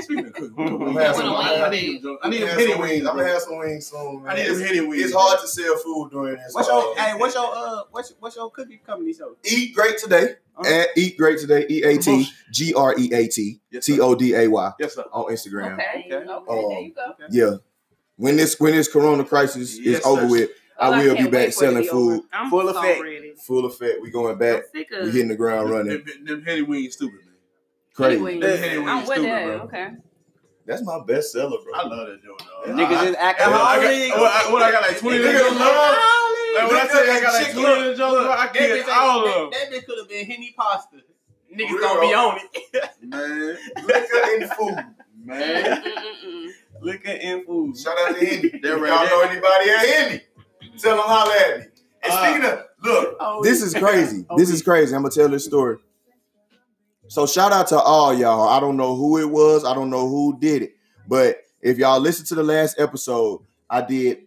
Speaking of cooking, I'm gonna have some wings. I need some wings. wings. I'm gonna have some wings soon. Man. I need some hitty wings. It's hard to sell food during this. What's your, hey, what's your, uh, what's, what's your cookie company show? Eat Great Today. Okay. At Eat Great Today. E A T G R E A T T O D A Y. Yes, sir. On Instagram. Okay. Okay. Um, there you go. Yeah. When this when this Corona crisis yes, is over sir. with. I well, will I be back selling food. I'm full so effect. Ready. Full effect. We going back. We're hitting the ground running. Them, them heady wings stupid, man. Crazy. Wings. That heady wings I'm stupid, with that. Bro. Okay. That's my best seller, bro. I love that joint, though. Niggas I, just acting. What, what I got, like twenty niggas in love? Like, when I tell you I got like twenty in the joint, I get all of them. That bitch could have been Henny pasta. Niggas gonna be on it. Man. Liquor in the food. Man. Liquor in food. Shout out to Henny. Y'all know anybody at Henny? Tell them holler at me. And uh, speaking of, look, oh, this is crazy. Oh, this is crazy. I'm going to tell this story. So shout out to all y'all. I don't know who it was. I don't know who did it. But if y'all listen to the last episode, I did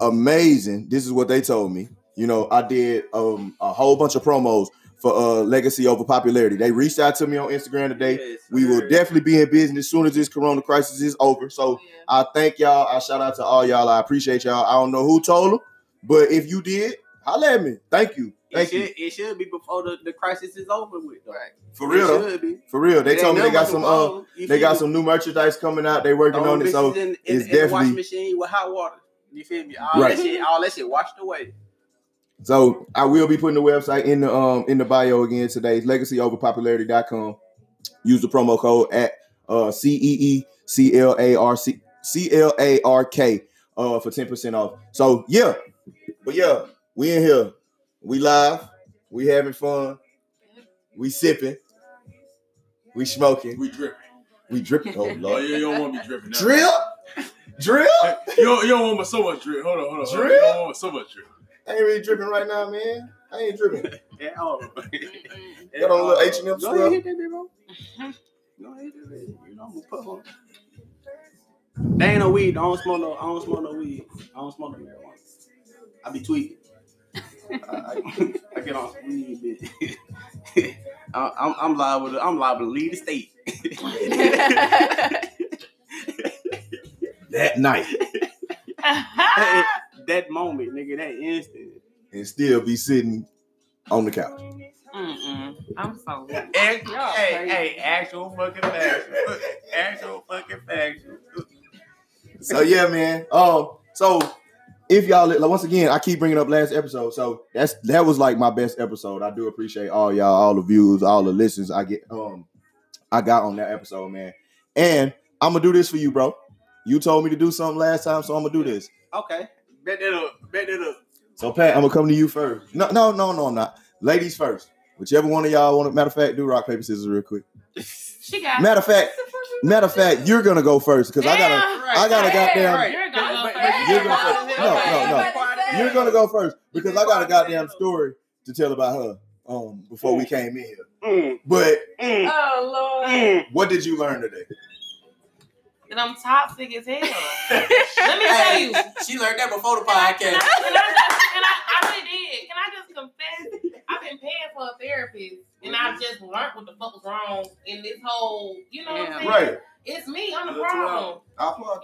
amazing. This is what they told me. You know, I did um, a whole bunch of promos for uh, Legacy Over Popularity. They reached out to me on Instagram today. Yes, we will definitely be in business as soon as this corona crisis is over. So yeah. I thank y'all. I shout out to all y'all. I appreciate y'all. I don't know who told them, but if you did, holla at me. Thank you. Thank it you. Should, it should be before the, the crisis is over with. Though. Right. For real. It should be. For real. They it told me they got some um, they got some new merchandise coming out. They working on it. So in, in, it's in definitely the wash machine with hot water. You feel me? All right. that shit, all that shit washed away. So I will be putting the website in the um in the bio again today. legacy over popularity dot com. Use the promo code at uh C E E C L A R C C L A R K uh for ten percent off. So yeah, but yeah, we in here. We live. We having fun. We sipping. We smoking. We dripping. We dripping. Oh Lord. You don't want me dripping now. Drip? Drip? You don't, you don't want me so much drip. Hold on, hold on. Drip? You don't want me so much drip. I ain't really dripping right now, man. I ain't dripping. At all. Got on a little H and M stuff. Go ahead, baby, bro. Go ahead, baby. You know I'm gonna put on. They ain't no weed. I don't smoke no. I don't smoke no weed. I don't smoke no marijuana. I be tweaking. I, I, I get on some weed, bitch. I'm, I'm liable to. I'm liable to leave the state. That night. Uh-huh. That moment, nigga, that instant, and still be sitting on the couch. Mm-mm. I'm so. Act- hey, hey, actual fucking factual, actual fucking factual. So yeah, man. Oh, so if y'all like, once again, I keep bringing up last episode. So that's that was like my best episode. I do appreciate all y'all, all the views, all the listens I get. Um, I got on that episode, man. And I'm gonna do this for you, bro. You told me to do something last time, so I'm gonna do this. Okay. Bet that up. Bet that up. So Pat, I'm gonna come to you first. No, no, no, no, I'm not. Ladies first. Whichever one of y'all want to. Matter of fact, do rock paper scissors real quick. She got. Matter of fact, matter of fact, you're gonna go first because I gotta, right, I gotta right, goddamn. Right. You're gonna go first. You're gonna go first. No, no, no. You're gonna go first because I got a goddamn story to tell about her. Um, before mm. we came in here. Mm. But mm. oh Lord, mm. what did you learn today? And I'm toxic as hell. Let me tell you. She learned that before the podcast. Can I, can I, can I, I really did. Can I just confess? I've been paying for a therapist, and mm-hmm. I just learned what the fuck was wrong in this whole, you know yeah. what I'm saying? Right. It's me. I'm the problem.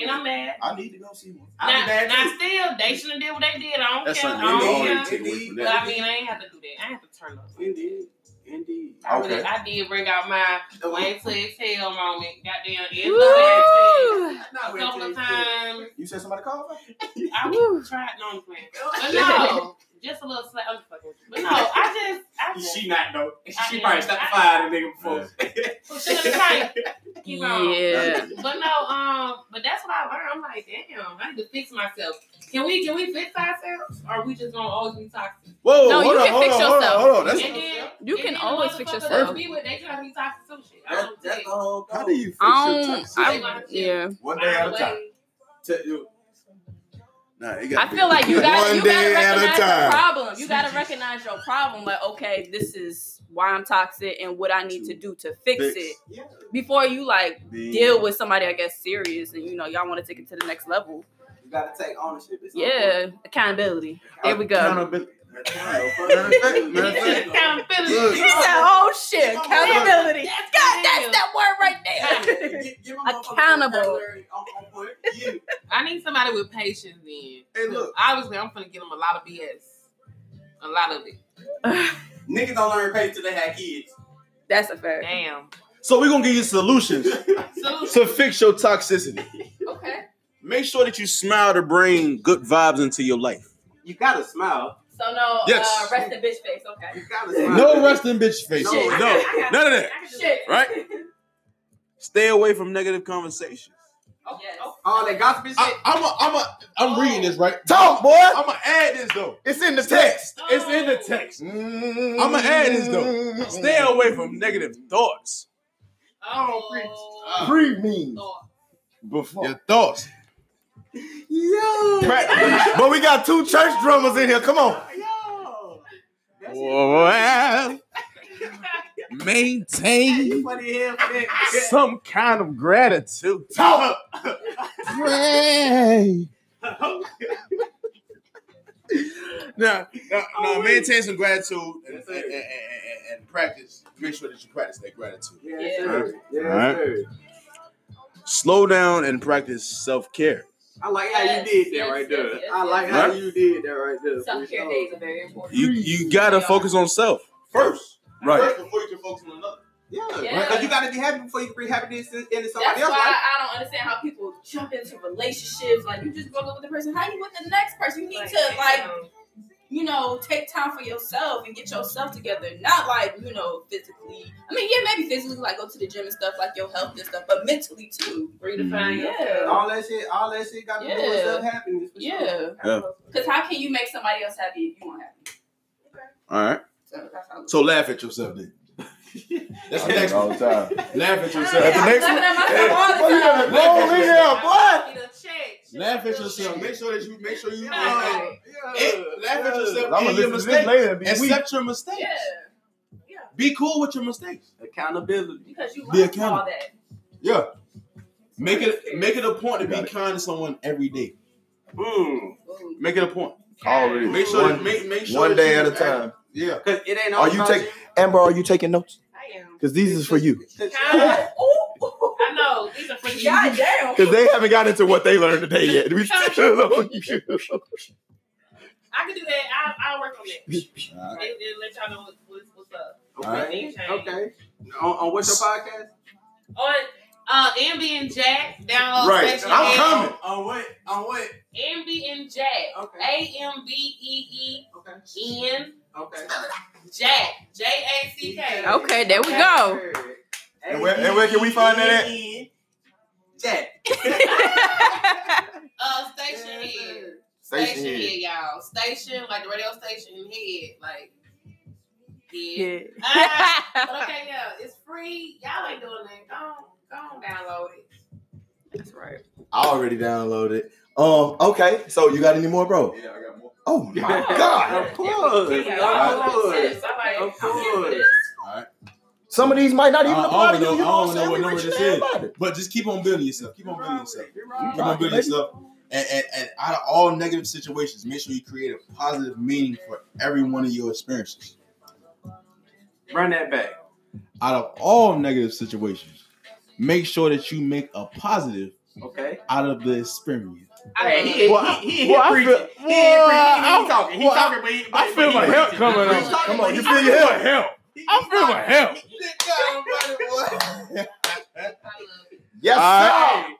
And I'm mad. I need to go see one. I'm mad. Now, still, they shouldn't have did what they did. I don't That's care. I don't care. But I mean, I ain't have to do that. I have to turn up. Indeed. Indeed. I, okay. really, I did bring out my way to exhale moment. Goddamn, it's no a couple of times. You said somebody called me? I was trying no plan. But no, just a little slap. I'm fucking But no, I just. I just she not, though. She I probably stopped firing the nigga before. She was tight. Keep on. Yeah. But no, um, but that's what I learned. I'm like, damn, I need to fix myself. Can we can we fix ourselves? Or are we just gonna always be toxic? Whoa, no, hold you on, can hold fix on, yourself. Hold on, hold on. That's then, you can always fix yourself. Be with, they try to be toxic some shit. I don't that, that How do you fix um, your toxic? I, yeah. One day at a time. Nah, it I feel like you got you gotta recognize your problem. You gotta recognize your problem. Like, okay, this is why I'm toxic and what I need to do to fix, fix. it yeah. before you like yeah. deal with somebody I guess serious and you know y'all want to take it to the next level. You gotta take ownership. It's yeah, okay. accountability. There we go. Accountability. Accountability. You said, "Oh shit, accountability." God, that's that word right there. Give, give Accountable. I need somebody with patience. Then, hey, look, obviously, I'm gonna give them a lot of B S, a lot of it. Niggas don't learn patience till they have kids. That's a fact. Damn. So we're gonna give you solutions, solutions to fix your toxicity. Okay. Make sure that you smile to bring good vibes into your life. You gotta smile. So no yes. uh, rest in bitch face. Okay. You gotta smile. No rest in bitch face. No, no, no. None of that. Shit. Right? Stay away from negative conversations. Oh, yes. oh that gossip shit. I, I'm a, I'm a, I'm oh. reading this right. Talk, boy. I'm gonna add this though. It's in the text. Oh. It's in the text. Mm-hmm. I'm gonna add this though. Stay away from negative thoughts. Oh, pre oh. means before your thoughts. Yo, but we got two church drummers in here. Come on. Yo. Well, maintain some kind of gratitude. Pray. Now, now, now maintain some gratitude and, yes, and, and, and practice. Make sure that you practice that gratitude. Yes, sir. Yes, sir. Right. Slow down and practice self-care. I like how you did that right there. I like how you did that right there. Self-care days are very important. You you gotta focus on self first, right? First before you can focus on another. Yeah, because yeah. right. you gotta be happy before you can bring happiness into somebody else. That's why right? I don't understand how people jump into relationships. Like, you just go with the person. How you with the next person? You need like, to like, you know, take time for yourself and get yourself together. Not like, you know, physically. I mean, yeah, maybe physically, like go to the gym and stuff, like your health and stuff, but mentally too. Redefine yourself. Yeah. All that shit. All that shit got to yeah. do with stuff happiness. For yeah. Sure. Yeah. Because how can you make somebody else happy if you won't happy? Okay. All right. So, that's how so laugh at yourself then. That's the next all the time. Laugh at yourself. That's the next one. Laugh at yourself. Make sure that you make sure you laugh at yourself. I'm gonna listen to this later. Accept your mistakes. Yeah. Yeah. Be cool with your mistakes. Accountability. Because you learn from all that. Yeah. Make it make it a point to be kind to someone every day. Boom. Make it a point. Already. Make sure that make make sure one day at a time. Yeah. Cause it ain't all are you taking Amber, are you taking notes? I am. Because these is for you. I know. These are for you. God damn. Because they haven't got into what they learned today yet. We still on you. I can do that. I, I'll work on that. All right. They, let y'all know what's, what's up. Okay. Right. Okay. On, on what's your podcast? On uh, Ambie and Jack. Download right. Station I'm Head. Coming. On what? On what? Ambie and Jack. Okay. A M B E E N. Okay. Okay. Jack. J A C K. Okay, there we go. And where, and where can we find that at? Jack. uh, Station Head. Station, station head. head, y'all. Station, like the radio station head. Like, yeah. Uh, but okay, yeah, it's free. Y'all ain't doing that. Go on, go on, download it. That's right. I already downloaded it. Um, okay, so you got any more, bro? Yeah, I got more. Oh my oh, God! Of course, yeah, of course, of course. All right. Some of these might not even apply to you. I don't know what number this is, but just keep on building yourself. Keep on building yourself. Keep on building yourself. And, and, and out of all negative situations, make sure you create a positive meaning for every one of your experiences. Run that back. Out of all negative situations, make sure that you make a positive. Okay. Out of the experience. I mean, he, well, he, he, he, well, he, he, well, he, well, he talking. He well, talking, but he, but I feel my like help coming on. Come, come on, you feel your help? help. I feel my help. Yes, all right.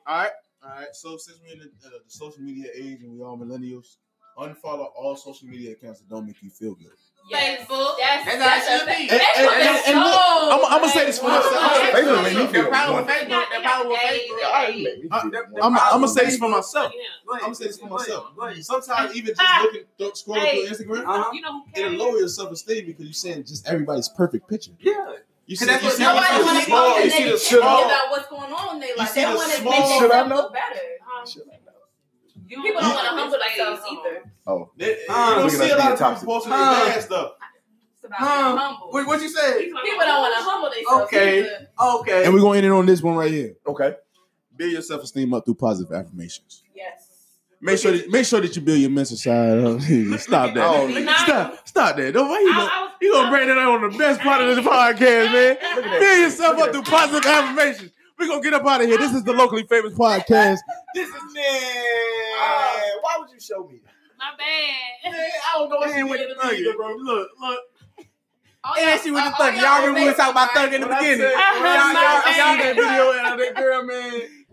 all right, all right. So since we're in the, uh, the social media age and we all millennials, unfollow all social media accounts that don't make you feel good. Yes. Facebook. Yes. That's, that's how it should be. And, and, and, and, and look, I'm, I'm gonna say this for myself. Facebook made me feel The problem with Facebook. The problem with Facebook. I'm gonna say this for myself. I'm gonna say this for myself. Sometimes even just looking, th- scrolling hey. through Instagram, uh-huh. you know, it'll lower your self-esteem because you're seeing just everybody's perfect picture. Yeah. You see, that's you see, nobody wants to know about what's going on in their life. They want to make themselves look better. People don't want to humble themselves either. Oh, they, um, you don't see a lot of people posting their bad stuff. It's about um, humble. Wait, what you say? People don't want to humble themselves. Okay, either. okay. And we're gonna end it on this one right here. Okay, build your self-esteem up through positive affirmations. Yes. Make sure that make sure that you build your mental side up. Stop that. Oh, stop. Stop that. Don't why you gonna, you gonna bring that out on the best part of this podcast, man. Build yourself up through positive affirmations. We're going to get up out of here. This is the Locally Famous Podcast. This is me. Uh, why would you show me? My bad. Man, I don't know what she went to thuggy, bro. Look, look. Oh, and yeah, she went uh, to thuggy. Y'all, y'all remember we were talking about thuggy in the beginning. Said, I, y'all, y'all, y'all, y'all that video out of that girl, man. I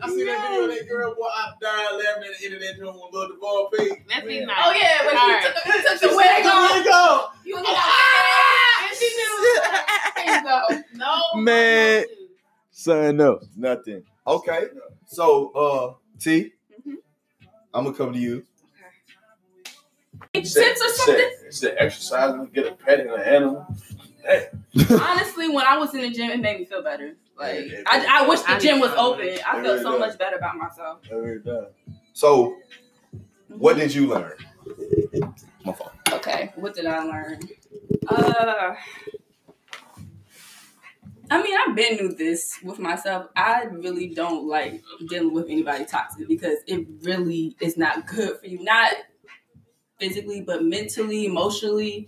see that video of that girl. Boy, I died laughing at the end of that joint with little Devon Pete. That's me. Oh, yeah. When she took, right. took the wig off. You look like ah! And she knew. No. Man. Sign up. Nothing. Okay. So, uh, T, mm-hmm. I'm going to come to you. Okay. Tips or something? Instead of exercising, get a pet and an animal. Hey. Honestly, when I was in the gym, it made me feel better. Like, yeah, I, I, I wish the gym was open. I felt so much better about myself. Every time. So, mm-hmm. what did you learn? My fault. Okay. What did I learn? Uh... I've been through this with myself. I really don't like dealing with anybody toxic because it really is not good for you. Not physically, but mentally, emotionally.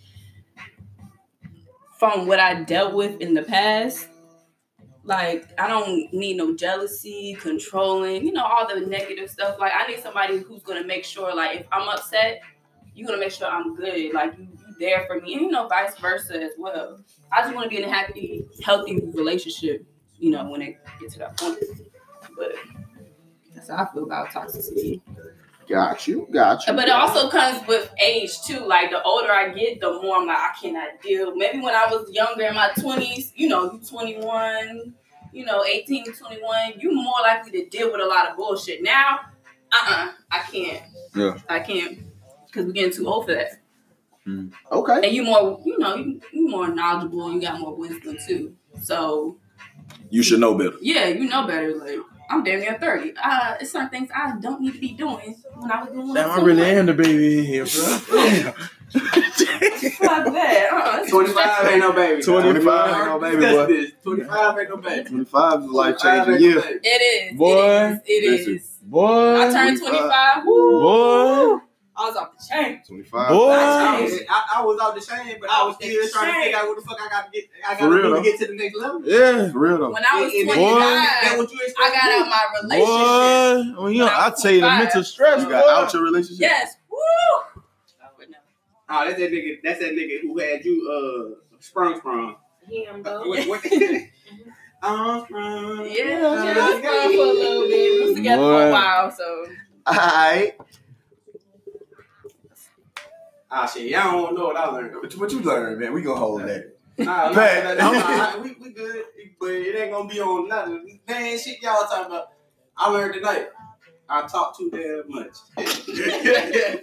From what I dealt with in the past, like, I don't need no jealousy, controlling, you know, all the negative stuff. Like, I need somebody who's going to make sure, like, if I'm upset, you're going to make sure I'm good. Like, you, you there for me. And, you know, vice versa as well. I just want to be in a happy, healthy relationship, you know, when it gets to that point. But that's how I feel about toxicity. Got you, got you. But it also comes with age, too. Like, the older I get, the more I'm like, I cannot deal. Maybe when I was younger, in my twenties, you know, you twenty-one, you know, eighteen, twenty-one, you more likely to deal with a lot of bullshit. Now, uh-uh, I can't. Yeah. I can't. Because we're getting too old for that. Mm. Okay. And you more, you know, you you more knowledgeable and you got more wisdom, too. So. You should know better. Yeah, you know better, like. I'm damn near thirty. Uh, it's some things I don't need to be doing when I was doing. Damn, I really am the baby in here, bro. Fuck that. Uh-uh. twenty-five ain't no baby. twenty-five ain't no baby, boy. twenty-five ain't no baby. twenty-five is a life-changing year. It is. Boy. It is. It is. Boy. I turned twenty-five. Woo. Boy. I was off the chain. twenty-five. Boy. I, was, I, I was off the chain, but I was still trying to figure out what the fuck I got to get. I got to do to get to the next level. Yeah, for real though. When I was twenty-nine, I got out of my relationship. Boy, well, you know, I tell you, the mental stress you got out your relationship. Yes. Woo. I would know. Oh, that's that nigga. That's that nigga who had you uh sprung sprung. Him though. I'm sprung. Yeah, yeah. We got for a little bit. We was together for a while, so. All right. Ah, shit, y'all don't know what I learned. But what you learned, man, we gonna hold that. Nah, man, nah, nah, nah, we, we good, but it ain't gonna be on nothing. Man, shit y'all talking about. I learned tonight, I talk too damn much. I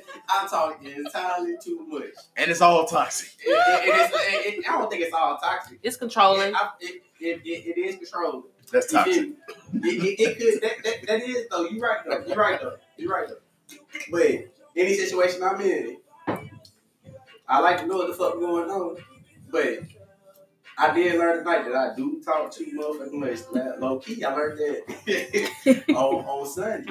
talk entirely too much. And it's all toxic. It, it, it is, it, it, I don't think it's all toxic. It's controlling. It, I, it, it, it, it is controlling. That's toxic. It, it, it, it could, that, that, that is, though. You're right, though. You're right, though. You're right, though. But any situation I'm in, I like to know what the fuck going on, but I did learn tonight that I do talk too motherfucking much. Low key, I learned that on, on Sunday.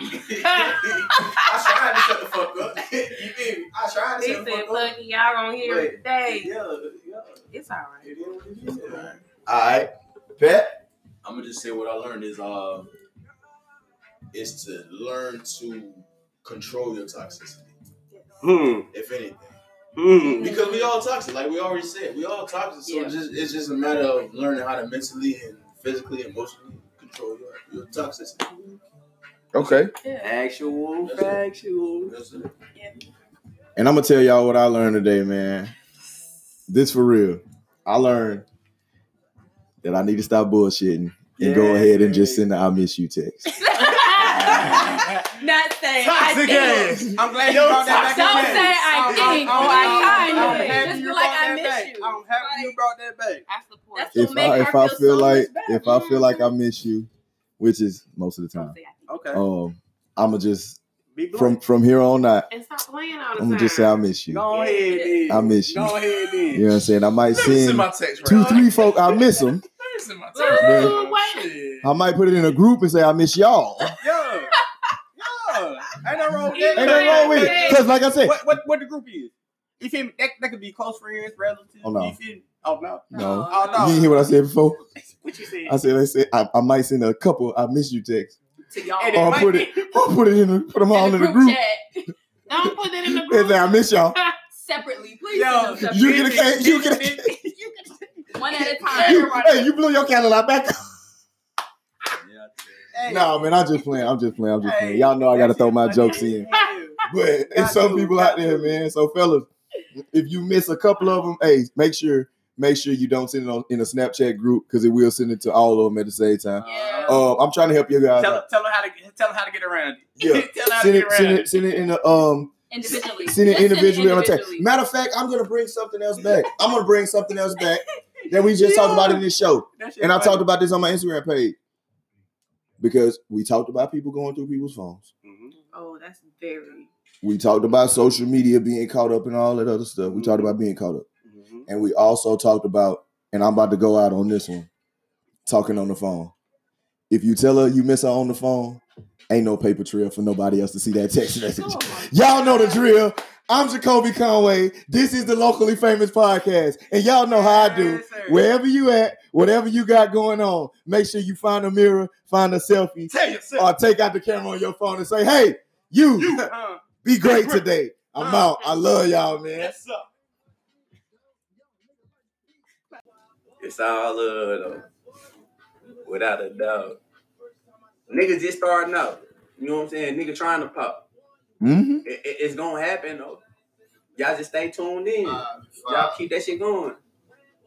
I tried to shut the fuck up. You feel me? I tried to shut the fuck up. Lucky y'all on here but, today. Yeah, yeah. It's all right. It is all right. All right, Pat. I'm gonna just say what I learned is uh, is to learn to control your toxicity, hmm. if anything. Mm. Because we all toxic, like we already said, we all toxic. So yeah. it's, just, it's just a matter of learning how to mentally and physically, emotionally control your, your toxicity. Okay. Yeah. Actual, That's factual. It. That's it. Yeah. And I'm gonna tell y'all what I learned today, man. This for real. I learned that I need to stop bullshitting and yeah. go ahead and just send the "I miss you" text. Not saying toxic I think. I'm glad you brought that back. Don't say I think. Oh, I kind of. Just feel like I miss you. I'm happy you brought that back. I support. If I if I feel like if I feel like I miss you, which is most of the time. Okay. Um, I'ma just from from here on out. And stop playing all the time. I'ma just say I miss you. Go ahead, then. I miss you. Go ahead, then. You know what I'm saying? I might send two, three folks. I miss them. I might put it in a group and say I miss y'all. Ain't no wrong with that. Ain't no wrong with it. Because, like I said, what, what, what the group is. You feel me? That, that could be close friends, relatives. Oh, no. You feel me? Oh, no. No. Oh, no. You didn't hear what I said before? What you said? I said, I, said, I, I might send a couple I miss you texts. To y'all. Or I'll put, it, I'll put it in, a, put them in all the in the group. Chat. Don't put it in the group. And say, I miss y'all. Separately, please. Yo, separately. You get a cake. You get a cake. You get one at a time. You, hey, you blew your candle out back up. Hey. No, man, I'm just playing. I'm just playing. I'm just playing. Y'all know I got to throw my jokes in. But it's some people out there, man. So, fellas, if you miss a couple of them, hey, make sure make sure you don't send it on, in a Snapchat group because it will send it to all of them at the same time. Yeah. Uh, I'm trying to help you guys tell, out. Tell them how to, tell them how to get around it. Yeah. Tell them how send to get it, around send it. Send it in a... Um, individually. Send it individually, individually on a text. Matter of fact, I'm going to bring something else back. I'm going to bring something else back that we just yeah. talked about in this show. And I funny. talked about this on my Instagram page. Because we talked about people going through people's phones. Mm-hmm. Oh, that's very... We talked about social media being caught up and all that other stuff. We mm-hmm. talked about being caught up. Mm-hmm. And we also talked about, and I'm about to go out on this one, talking on the phone. If you tell her you miss her on the phone, ain't no paper trail for nobody else to see that text message. Oh, y'all know the drill. I'm Jacoby Conway. This is the Locally Famous Podcast. And y'all know how I do. Yes, wherever you at, whatever you got going on, make sure you find a mirror, find a selfie, or take out the camera on your phone and say, hey, you, you uh, be great uh, today. I'm uh, out. I love y'all, man. That's up. It's all love, though. Without a doubt. Niggas just starting out. You know what I'm saying? Nigga trying to pop. Mm-hmm. It, it, it's going to happen, though. Y'all just stay tuned in. Uh, Y'all uh, keep that shit going.